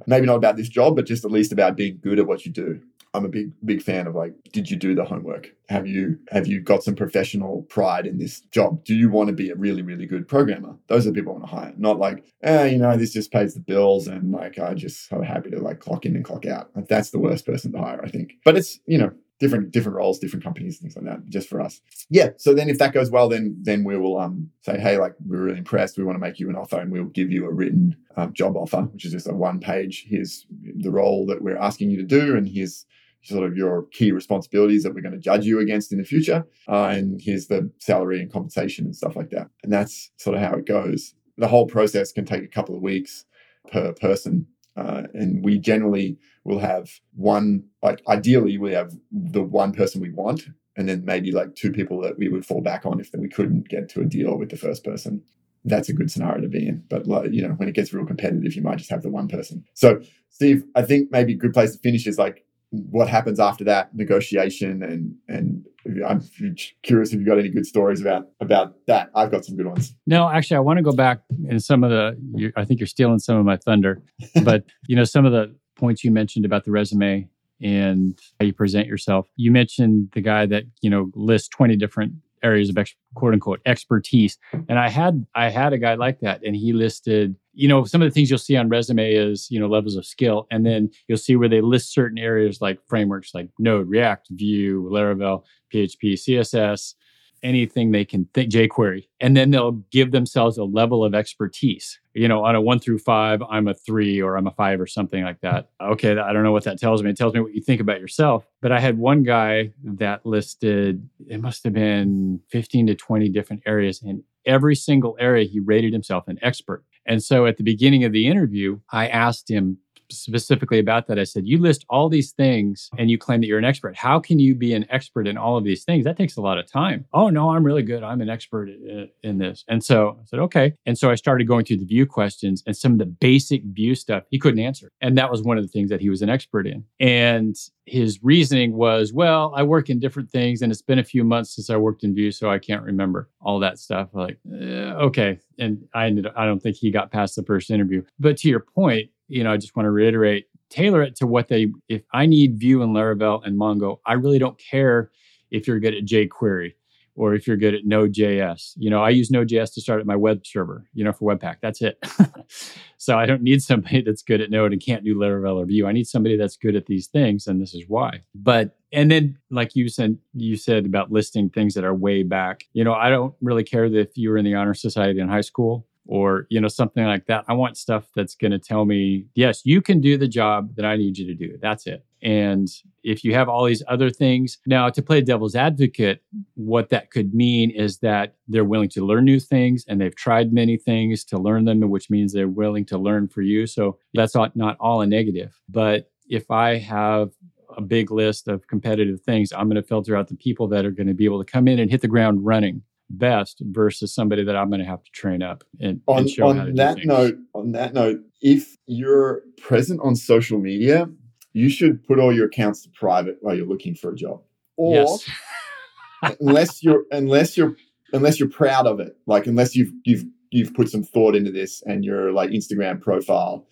Maybe not about this job, but just at least about being good at what you do. I'm a big, big fan of like, did you do the homework? Have you, have you got some professional pride in this job? Do you want to be a really, really good programmer? Those are the people I want to hire. Not like, eh, you know, this just pays the bills. And like, I just so happy to like clock in and clock out. Like, that's the worst person to hire, I think. But it's, you know, Different different roles, different companies, things like that, just for us. Yeah. So then if that goes well, then then we will um say, hey, like, we're really impressed. We want to make you an offer, and we'll give you a written um, job offer, which is just a one page. Here's the role that we're asking you to do, and here's sort of your key responsibilities that we're going to judge you against in the future. Uh, and here's the salary and compensation and stuff like that. And that's sort of how it goes. The whole process can take a couple of weeks per person. Uh, and we generally will have one, like ideally we have the one person we want, and then maybe like two people that we would fall back on if we couldn't get to a deal with the first person. That's a good scenario to be in. But like, you know, when it gets real competitive, you might just have the one person. So Steve, I think maybe a good place to finish is like what happens after that negotiation. And, and I'm curious if you've got any good stories about, about that. I've got some good ones. No, actually, I want to go back and some of the, you, I think you're stealing some of my thunder, but you know, some of the points you mentioned about the resume and how you present yourself. You mentioned the guy that, you know, lists twenty different areas of ex- quote unquote expertise. And I had, I had a guy like that, and he listed, you know, some of the things you'll see on resume is, you know, levels of skill. And then you'll see where they list certain areas like frameworks, like Node, React, Vue, Laravel, P H P, C S S, anything they can think, jQuery. And then they'll give themselves a level of expertise. You know, on a one through five, I'm a three or I'm a five or something like that. Okay, I don't know what that tells me. It tells me what you think about yourself. But I had one guy that listed, it must have been fifteen to twenty different areas. And every single area, he rated himself an expert. And so at the beginning of the interview, I asked him specifically about that. I said, you list all these things and you claim that you're an expert. How can you be an expert in all of these things? That takes a lot of time. Oh, no, I'm really good. I'm an expert in this. And so I said, okay. And so I started going through the Vue questions, and some of the basic Vue stuff he couldn't answer. And that was one of the things that he was an expert in. And his reasoning was, well, I work in different things and it's been a few months since I worked in Vue, so I can't remember all that stuff. Like, eh, okay. And I ended up, I don't think he got past the first interview. But to your point, you know, I just want to reiterate, tailor it to what they, if I need Vue and Laravel and Mongo, I really don't care if you're good at jQuery or if you're good at Node.js. You know, I use Node.js to start at my web server, you know, for Webpack. That's it. So I don't need somebody that's good at Node and can't do Laravel or Vue. I need somebody that's good at these things, and this is why. But, and then like you said, you said about listing things that are way back. You know, I don't really care that if you were in the honor society in high school or, you know, something like that. I want stuff that's going to tell me, yes, you can do the job that I need you to do. That's it. And if you have all these other things, now to play devil's advocate, what that could mean is that they're willing to learn new things and they've tried many things to learn them, which means they're willing to learn for you. So that's not, not all a negative. But if I have a big list of competitive things, I'm going to filter out the people that are going to be able to come in and hit the ground running best versus somebody that I'm going to have to train up and, on, and show on how to that do things. Note, on that note, if you're present on social media, you should put all your accounts to private while you're looking for a job. Or yes. unless you're unless you're unless you're proud of it, like unless you've you've you've put some thought into this and your like Instagram profile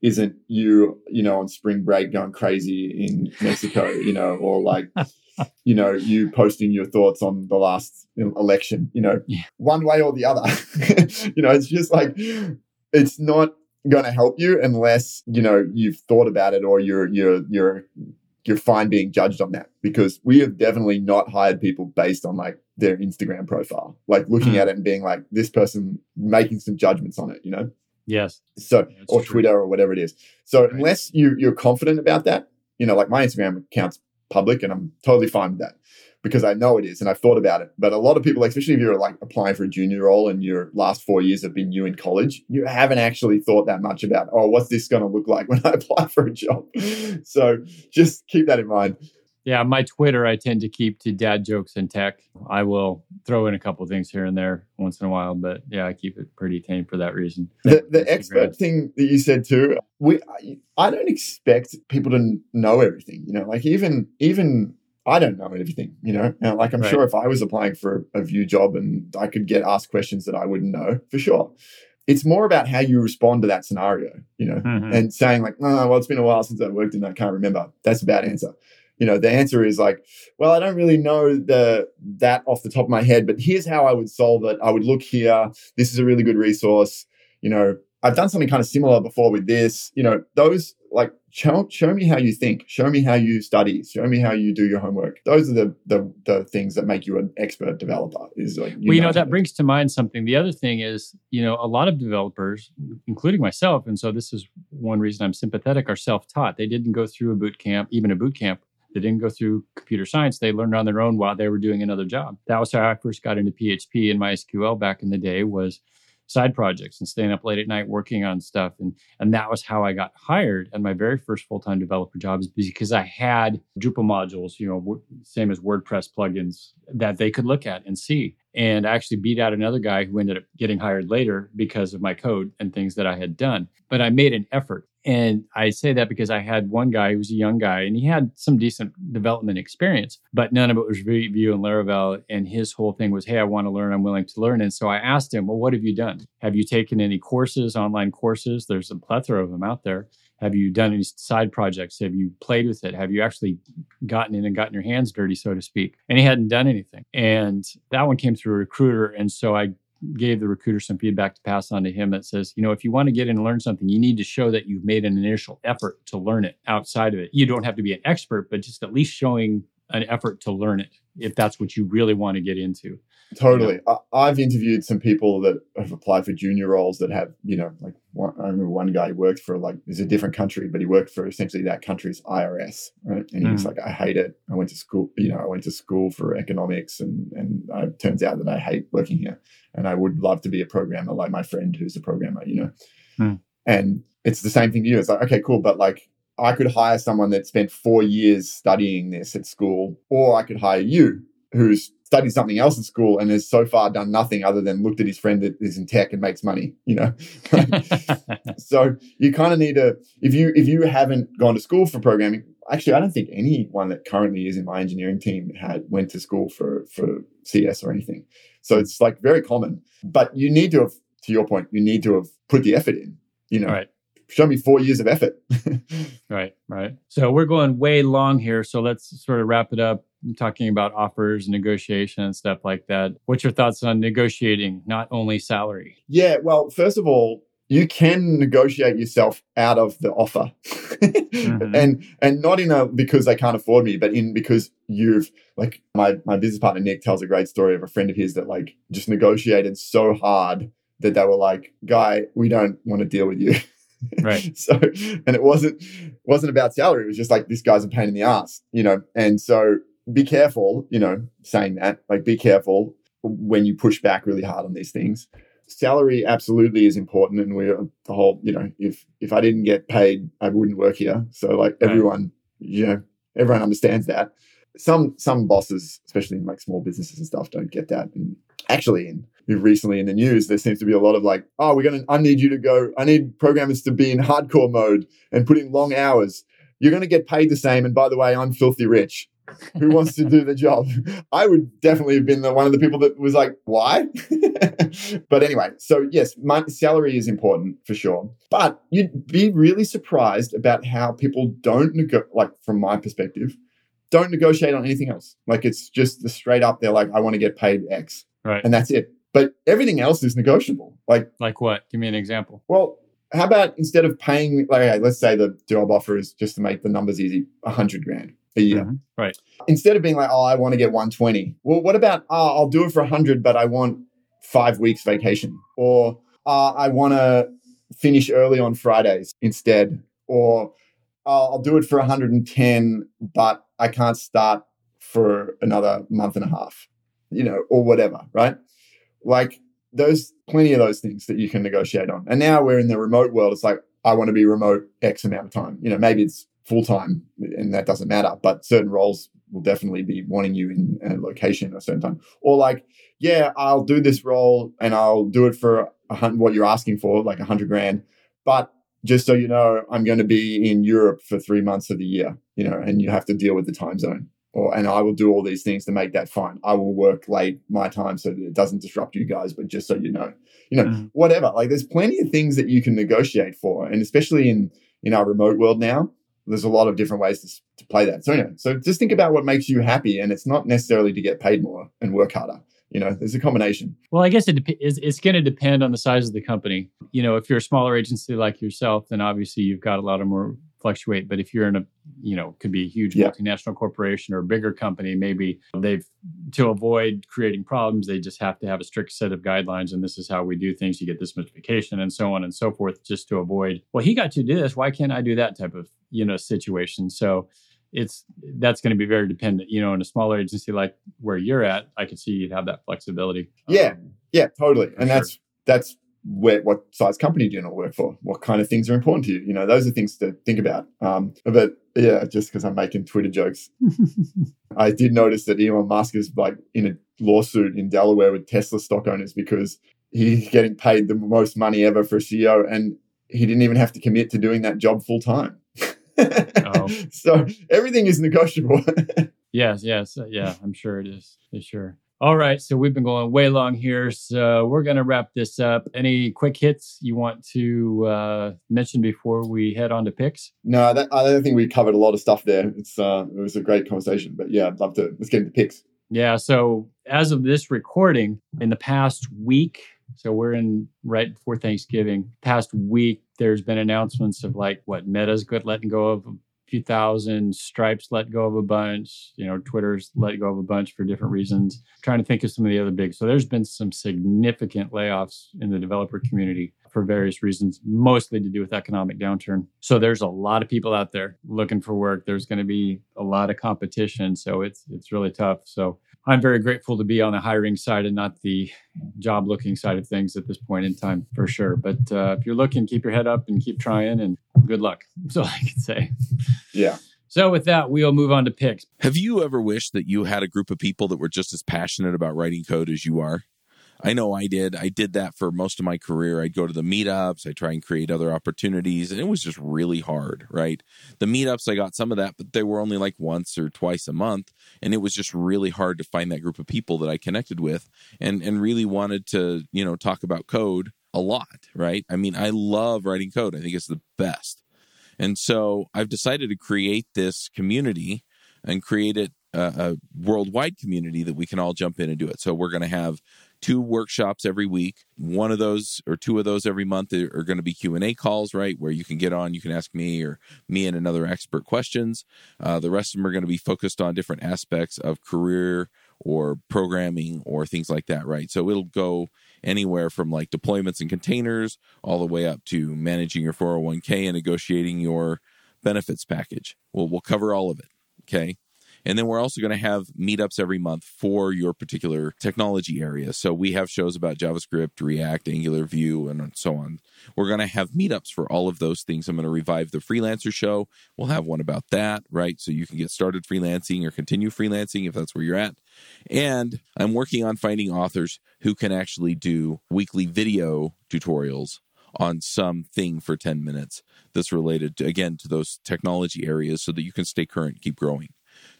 isn't you, you know, on spring break going crazy in Mexico, you know, or like you know, you posting your thoughts on the last election, you know, yeah. one way or the other. You know, it's just like it's not going to help you unless, you know, you've thought about it or you're you're you're you're fine being judged on that, because we have definitely not hired people based on like their Instagram profile, like looking mm. at it and being like this person making some judgments on it, you know? Yes. So yeah, or true. Twitter or whatever it is. So right. unless you you're confident about that, you know, like my Instagram account's public and I'm totally fine with that because I know it is and I've thought about it. But a lot of people, like, especially if you're like applying for a junior role and your last four years have been you in college, you haven't actually thought that much about, oh, what's this going to look like when I apply for a job? So just keep that in mind. Yeah, my Twitter, I tend to keep to dad jokes and tech. I will throw in a couple of things here and there once in a while, but yeah, I keep it pretty tame for that reason. The, the expert thing that you said too, we I don't expect people to know everything. You know, like even even I don't know everything. You know, and like I'm right. sure if I was applying for a Vue job and I could get asked questions that I wouldn't know for sure. It's more about how you respond to that scenario. You know, mm-hmm. and saying like, oh, well, it's been a while since I worked and I can't remember. That's a bad answer. You know, the answer is like, well, I don't really know the that off the top of my head, but here's how I would solve it. I would look here. This is a really good resource. You know, I've done something kind of similar before with this. You know, those like show, show me how you think. Show me how you study. Show me how you do your homework. Those are the the, the things that make you an expert developer. Is like, you well, you know, know that brings to mind something. The other thing is, you know, a lot of developers, including myself, and so this is one reason I'm sympathetic, are self-taught. They didn't go through a boot camp, even a boot camp. They didn't go through computer science. They learned on their own while they were doing another job. That was how I first got into P H P and MySQL back in the day, was side projects and staying up late at night working on stuff. And, and that was how I got hired at my very first full-time developer job, is because I had Drupal modules, you know, w- same as WordPress plugins that they could look at and see. And I actually beat out another guy who ended up getting hired later because of my code and things that I had done. But I made an effort. And I say that because I had one guy who was a young guy and he had some decent development experience, but none of it was Vue and Laravel. And his whole thing was, hey, I want to learn. I'm willing to learn. And so I asked him, well, what have you done? Have you taken any courses, online courses? There's a plethora of them out there. Have you done any side projects? Have you played with it? Have you actually gotten in and gotten your hands dirty, so to speak? And he hadn't done anything. And that one came through a recruiter. And so I gave the recruiter some feedback to pass on to him that says, you know, if you want to get in and learn something, you need to show that you've made an initial effort to learn it outside of it. You don't have to be an expert, but just at least showing an effort to learn it, if that's what you really want to get into. Totally. You know? I, I've interviewed some people that have applied for junior roles that have, you know, like one, I remember one guy worked for like, it's a different country, but he worked for essentially that country's I R S, right? And he mm. was like, I hate it. I went to school, you know, I went to school for economics and, and I, it turns out that I hate working here. And I would love to be a programmer like my friend who's a programmer, you know? Mm. And it's the same thing to you. It's like, okay, cool. But like, I could hire someone that spent four years studying this at school, or I could hire you who's studied something else at school and has so far done nothing other than looked at his friend that is in tech and makes money, you know? So you kind of need to, if you, if you haven't gone to school for programming, actually, I don't think anyone that currently is in my engineering team had went to school for, for C S or anything. So it's like very common, but you need to have, to your point, you need to have put the effort in, you know? Right. Show me four years of effort. Right, right. So we're going way long here. So let's sort of wrap it up. I'm talking about offers, negotiation, and stuff like that. What's your thoughts on negotiating, not only salary? Yeah, well, first of all, you can negotiate yourself out of the offer. mm-hmm. And and not in a because they can't afford me, but in because you've, like my, my business partner, Nick, tells a great story of a friend of his that like just negotiated so hard that they were like, guy, we don't want to deal with you. Right. So, and it wasn't, wasn't about salary. It was just like, this guy's a pain in the ass, you know? And so be careful, you know, saying that, like, be careful when you push back really hard on these things. Salary absolutely is important. And we're the whole, you know, if, if I didn't get paid, I wouldn't work here. So like everyone, right. you know, everyone understands that. Some, some bosses, especially in like small businesses and stuff, don't get that. And actually in, recently in the news, there seems to be a lot of like, oh, we're going to, I need you to go, I need programmers to be in hardcore mode and put in long hours. You're going to get paid the same. And by the way, I'm filthy rich. Who wants to do the job? I would definitely have been the one of the people that was like, why? But anyway, so yes, my salary is important for sure. But you'd be really surprised about how people don't, nego- like from my perspective, don't negotiate on anything else. Like it's just the straight up, they're like, I want to get paid X. Right. And that's it. But everything else is negotiable. Like like what? Give me an example. Well, how about instead of paying, like, okay, let's say the job offer is, just to make the numbers easy, one hundred grand a year. Mm-hmm. Right. Instead of being like, oh, I want to get one twenty. Well, what about, oh, I'll do it for one hundred, but I want five weeks vacation. Or uh, I want to finish early on Fridays instead. Or oh, I'll do it for one hundred ten, but I can't start for another month and a half, you know, or whatever, right? Like those, plenty of those things that you can negotiate on. And now we're in the remote world. It's like, I want to be remote X amount of time. You know, maybe it's full-time and that doesn't matter, but certain roles will definitely be wanting you in a location at a certain time. Or like, yeah, I'll do this role and I'll do it for a hundred, what you're asking for, like a hundred grand. But just so you know, I'm going to be in Europe for three months of the year, you know, and you have to deal with the time zone. Or, and I will do all these things to make that fine. I will work late my time so that it doesn't disrupt you guys, but just so you know, you know, mm. whatever. Like there's plenty of things that you can negotiate for. And especially in, in our remote world now, there's a lot of different ways to, to play that. So anyway, so just think about what makes you happy, and it's not necessarily to get paid more and work harder. You know, there's a combination. Well, I guess it dep- it's, it's going to depend on the size of the company. You know, if you're a smaller agency like yourself, then obviously you've got a lot of more fluctuate. But if you're in a, you know, could be a huge yeah. multinational corporation or a bigger company, maybe they've, to avoid creating problems, they just have to have a strict set of guidelines. And this is how we do things. You get this much vacation and so on and so forth, just to avoid, well, he got to do this, why can't I do that type of, you know, situation? So it's, that's going to be very dependent, you know, in a smaller agency like where you're at, I could see you'd have that flexibility. Yeah. Um, yeah, totally. And sure. that's, that's where, what size company do you want to work for? What kind of things are important to you? You know, those are things to think about. Um, but yeah, just because I'm making Twitter jokes, I did notice that Elon Musk is like in a lawsuit in Delaware with Tesla stock owners because he's getting paid the most money ever for a C E O and he didn't even have to commit to doing that job full time. Oh. So everything is negotiable. yes, yes. Yeah, I'm sure it is. For sure. All right. So we've been going way long here. So we're going to wrap this up. Any quick hits you want to uh, mention before we head on to picks? No, that, I don't think we covered a lot of stuff there. It's uh, It was a great conversation, but yeah, I'd love to. Let's get into picks. Yeah. So as of this recording, in the past week, so we're in right before Thanksgiving, past week, there's been announcements of like what Meta's good letting go of a few thousand, Stripe's let go of a bunch, you know, Twitter's let go of a bunch for different reasons. I'm trying to think of some of the other big. So there's been some significant layoffs in the developer community for various reasons, mostly to do with economic downturn. So there's a lot of people out there looking for work. There's going to be a lot of competition. So it's it's really tough. So I'm very grateful to be on the hiring side and not the job looking side of things at this point in time, for sure. But uh, if you're looking, keep your head up and keep trying, and good luck. That's all I can say. Yeah. So with that, we'll move on to picks. Have you ever wished that you had a group of people that were just as passionate about writing code as you are? I know I did. I did that for most of my career. I'd go to the meetups. I try and create other opportunities. And it was just really hard, right? The meetups, I got some of that, but they were only like once or twice a month. And it was just really hard to find that group of people that I connected with and, and really wanted to, you know, talk about code a lot, right? I mean, I love writing code. I think it's the best. And so I've decided to create this community and create it a, a worldwide community that we can all jump in and do it. So we're going to have two workshops every week. One of those or two of those every month are going to be Q and A calls, right? Where you can get on, you can ask me or me and another expert questions. Uh, the rest of them are going to be focused on different aspects of career or programming or things like that, right? So it'll go anywhere from like deployments and containers all the way up to managing your four oh one k and negotiating your benefits package. Well, we'll cover all of it, okay? And then we're also going to have meetups every month for your particular technology area. So we have shows about JavaScript, React, Angular, Vue, and so on. We're going to have meetups for all of those things. I'm going to revive the freelancer show. We'll have one about that, right? So you can get started freelancing or continue freelancing if that's where you're at. And I'm working on finding authors who can actually do weekly video tutorials on something for ten minutes that's related, to, again, to those technology areas so that you can stay current, keep growing.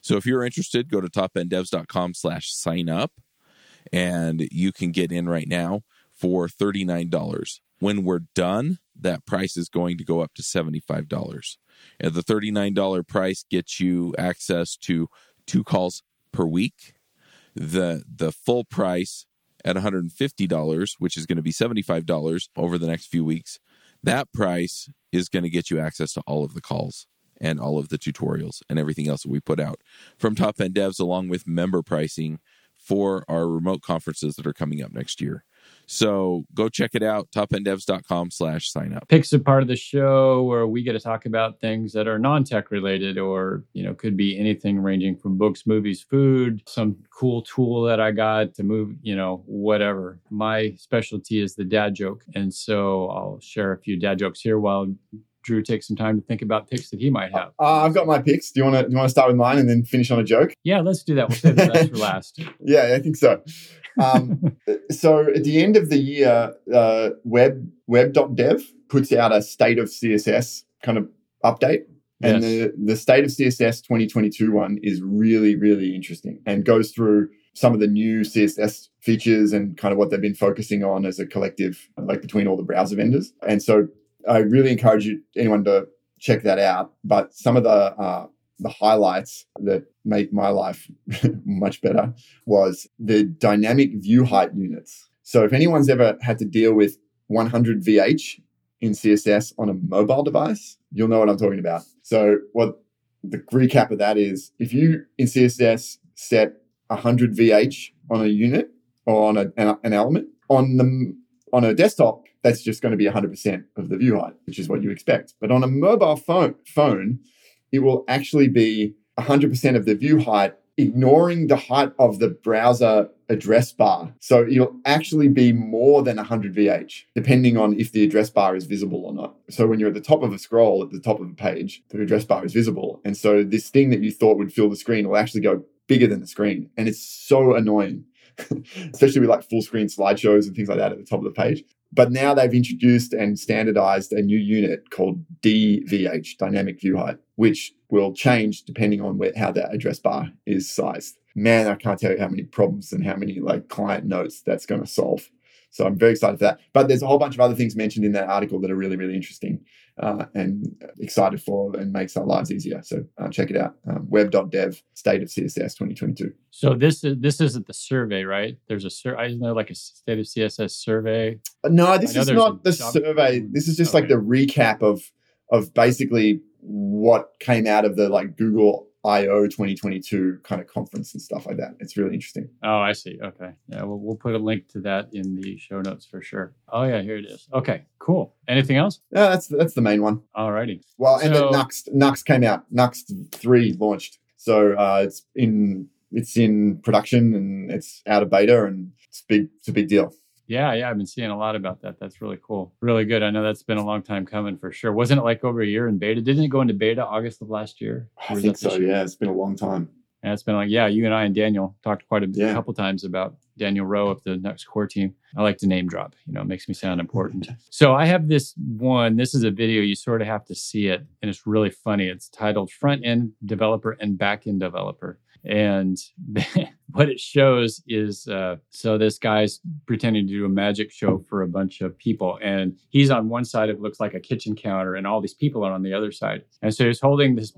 So if you're interested, go to topendevs.com slash sign up, and you can get in right now for thirty-nine dollars. When we're done, that price is going to go up to seventy-five dollars. And the thirty-nine dollars price gets you access to two calls per week. The, the full price at one hundred fifty dollars, which is going to be seventy-five dollars over the next few weeks, that price is going to get you access to all of the calls and all of the tutorials and everything else that we put out from Top End Devs, along with member pricing for our remote conferences that are coming up next year. So go check it out, topendevs.com slash sign up. Picks a part of the show where we get to talk about things that are non-tech related or, you know, could be anything ranging from books, movies, food, some cool tool that I got to move, you know, whatever. My specialty is the dad joke. And so I'll share a few dad jokes here while Drew takes some time to think about picks that he might have. Uh, I've got my picks. Do you want to do you want to start with mine and then finish on a joke? Yeah, let's do that. We'll save the best for last. Yeah, I think so. Um, so at the end of the year, uh, web web.dev puts out a state of C S S kind of update. And yes. the, the state of C S S twenty twenty-two one is really, really interesting and goes through some of the new C S S features and kind of what they've been focusing on as a collective, like between all the browser vendors. And so I really encourage you, anyone to check that out. But some of the uh, the highlights that make my life much better was the dynamic view height units. So if anyone's ever had to deal with one hundred V H in C S S on a mobile device, you'll know what I'm talking about. So what the recap of that is, if you in C S S set one hundred V H on a unit or on a, an element, on the on a desktop, that's just going to be one hundred percent of the view height, which is what you expect. But on a mobile phone, phone, it will actually be one hundred percent of the view height, ignoring the height of the browser address bar. So it'll actually be more than one hundred V H, depending on if the address bar is visible or not. So when you're at the top of a scroll, at the top of a page, the address bar is visible. And so this thing that you thought would fill the screen will actually go bigger than the screen. And it's so annoying, especially with like full screen slideshows and things like that at the top of the page. But now they've introduced and standardized a new unit called D V H, dynamic view height, which will change depending on where, how that address bar is sized. Man, I can't tell you how many problems and how many like client notes that's going to solve. So I'm very excited for that. But there's a whole bunch of other things mentioned in that article that are really, really interesting uh, and excited for and makes our lives easier. So uh, check it out, um, web.dev, state of C S S twenty twenty-two. So this is, this isn't the survey, right? There's a survey, isn't there like a state of C S S survey? No, this is not the job- survey. This is just okay. like the recap of of basically what came out of the like Google I O twenty twenty-two kind of conference and stuff like that. It's really interesting. Oh, I see. Okay. Yeah, well, we'll put a link to that in the show notes for sure. Oh, yeah, here it is. Okay, cool. Anything else? Yeah, that's that's the main one. All righty. Well, so, and then Nuxt, Nuxt came out. Nuxt three launched. So uh, it's in it's in production and it's out of beta and it's big. It's a big deal. Yeah, yeah, I've been seeing a lot about that. That's really cool. Really good. I know that's been a long time coming for sure. Wasn't it like over a year in beta? Didn't it go into beta August of last year? I think so, yeah. It's been a long time. And it's been like, yeah, you and I and Daniel talked quite a, yeah. a couple times about Daniel Rowe of the Nuxt core team. I like to name drop, you know, it makes me sound important. So I have this one, this is a video, you sort of have to see it. And it's really funny. It's titled Front End Developer and Back End Developer. And what it shows is, uh, so this guy's pretending to do a magic show for a bunch of people. And he's on one side of looks like a kitchen counter and all these people are on the other side. And so he's holding this,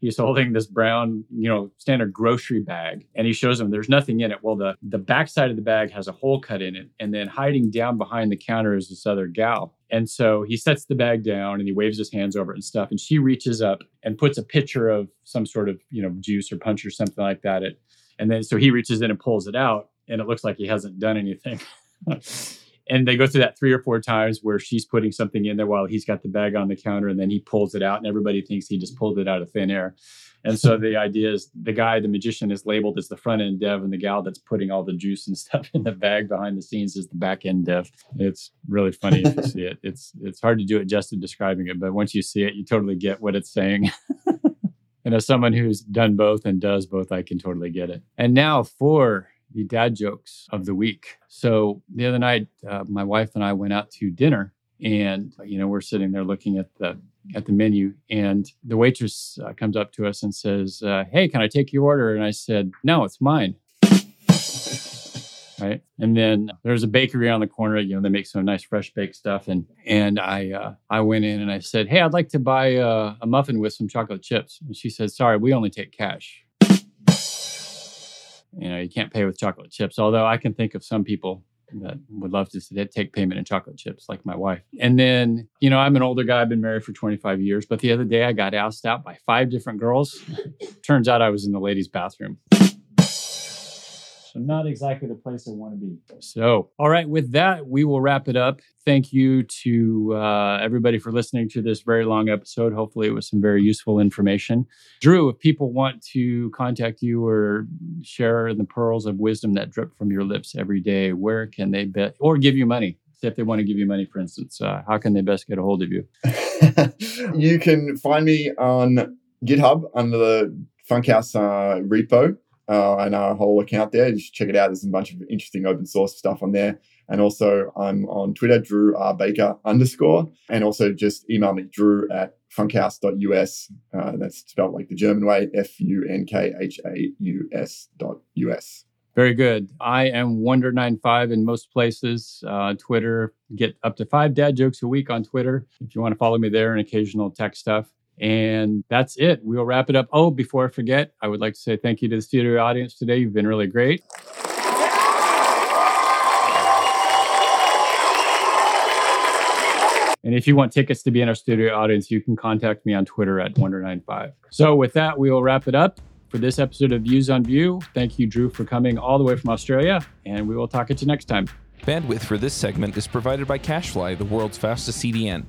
he's holding this brown, you know, standard grocery bag. And he shows them there's nothing in it. Well, the, the backside of the bag has a hole cut in it. And then hiding down behind the counter is this other gal. And so he sets the bag down and he waves his hands over it and stuff. And she reaches up and puts a pitcher of some sort of, you know, juice or punch or something like that. It, and then so he reaches in and pulls it out and it looks like he hasn't done anything. And they go through that three or four times where she's putting something in there while he's got the bag on the counter, and then he pulls it out and everybody thinks he just pulled it out of thin air. And so the idea is the guy, the magician, is labeled as the front end dev, and the gal that's putting all the juice and stuff in the bag behind the scenes is the back end dev. It's really funny if you see it. It's it's hard to do it just in describing it, but once you see it, you totally get what it's saying. And as someone who's done both and does both, I can totally get it. And now for the dad jokes of the week. So the other night, uh, my wife and I went out to dinner, and you know we're sitting there looking at the at the menu, and the waitress uh, comes up to us and says, uh, "Hey, can I take your order?" And I said, "No, it's mine." Right? And then there's a bakery on the corner. You know, they make some nice fresh baked stuff, and and I uh, I went in and I said, "Hey, I'd like to buy uh, a muffin with some chocolate chips." And she said, "Sorry, we only take cash." You know, you can't pay with chocolate chips, although I can think of some people that would love to take payment in chocolate chips, like my wife. And then, you know, I'm an older guy. I've been married for twenty-five years. But the other day I got asked out by five different girls. Turns out I was in the ladies' bathroom. So not exactly the place I want to be. So, all right, with that, we will wrap it up. Thank you to uh, everybody for listening to this very long episode. Hopefully it was some very useful information. Drew, if people want to contact you or share the pearls of wisdom that drip from your lips every day, where can they bet or give you money? If they want to give you money, for instance, uh, how can they best get a hold of you? You can find me on GitHub under the Funkhaus uh, repo. Uh, and our whole account there. You should check it out. There's a bunch of interesting open source stuff on there. And also I'm on Twitter, Drew R. Baker underscore. And also just email me, Drew at funkhaus dot U S. Uh, that's spelled like the German way, F U N K H A U S dot U S. Very good. I am Wonder ninety-five in most places. Uh, Twitter, get up to five dad jokes a week on Twitter if you want to follow me there and occasional tech stuff. And that's it. We will wrap it up. Oh, before I forget, I would like to say thank you to the studio audience today. You've been really great. And if you want tickets to be in our studio audience, you can contact me on Twitter at Wonder ninety-five. So with that, we will wrap it up for this episode of Views on Vue. Thank you, Drew, for coming all the way from Australia. And we will talk at you next time. Bandwidth for this segment is provided by CacheFly, the world's fastest C D N.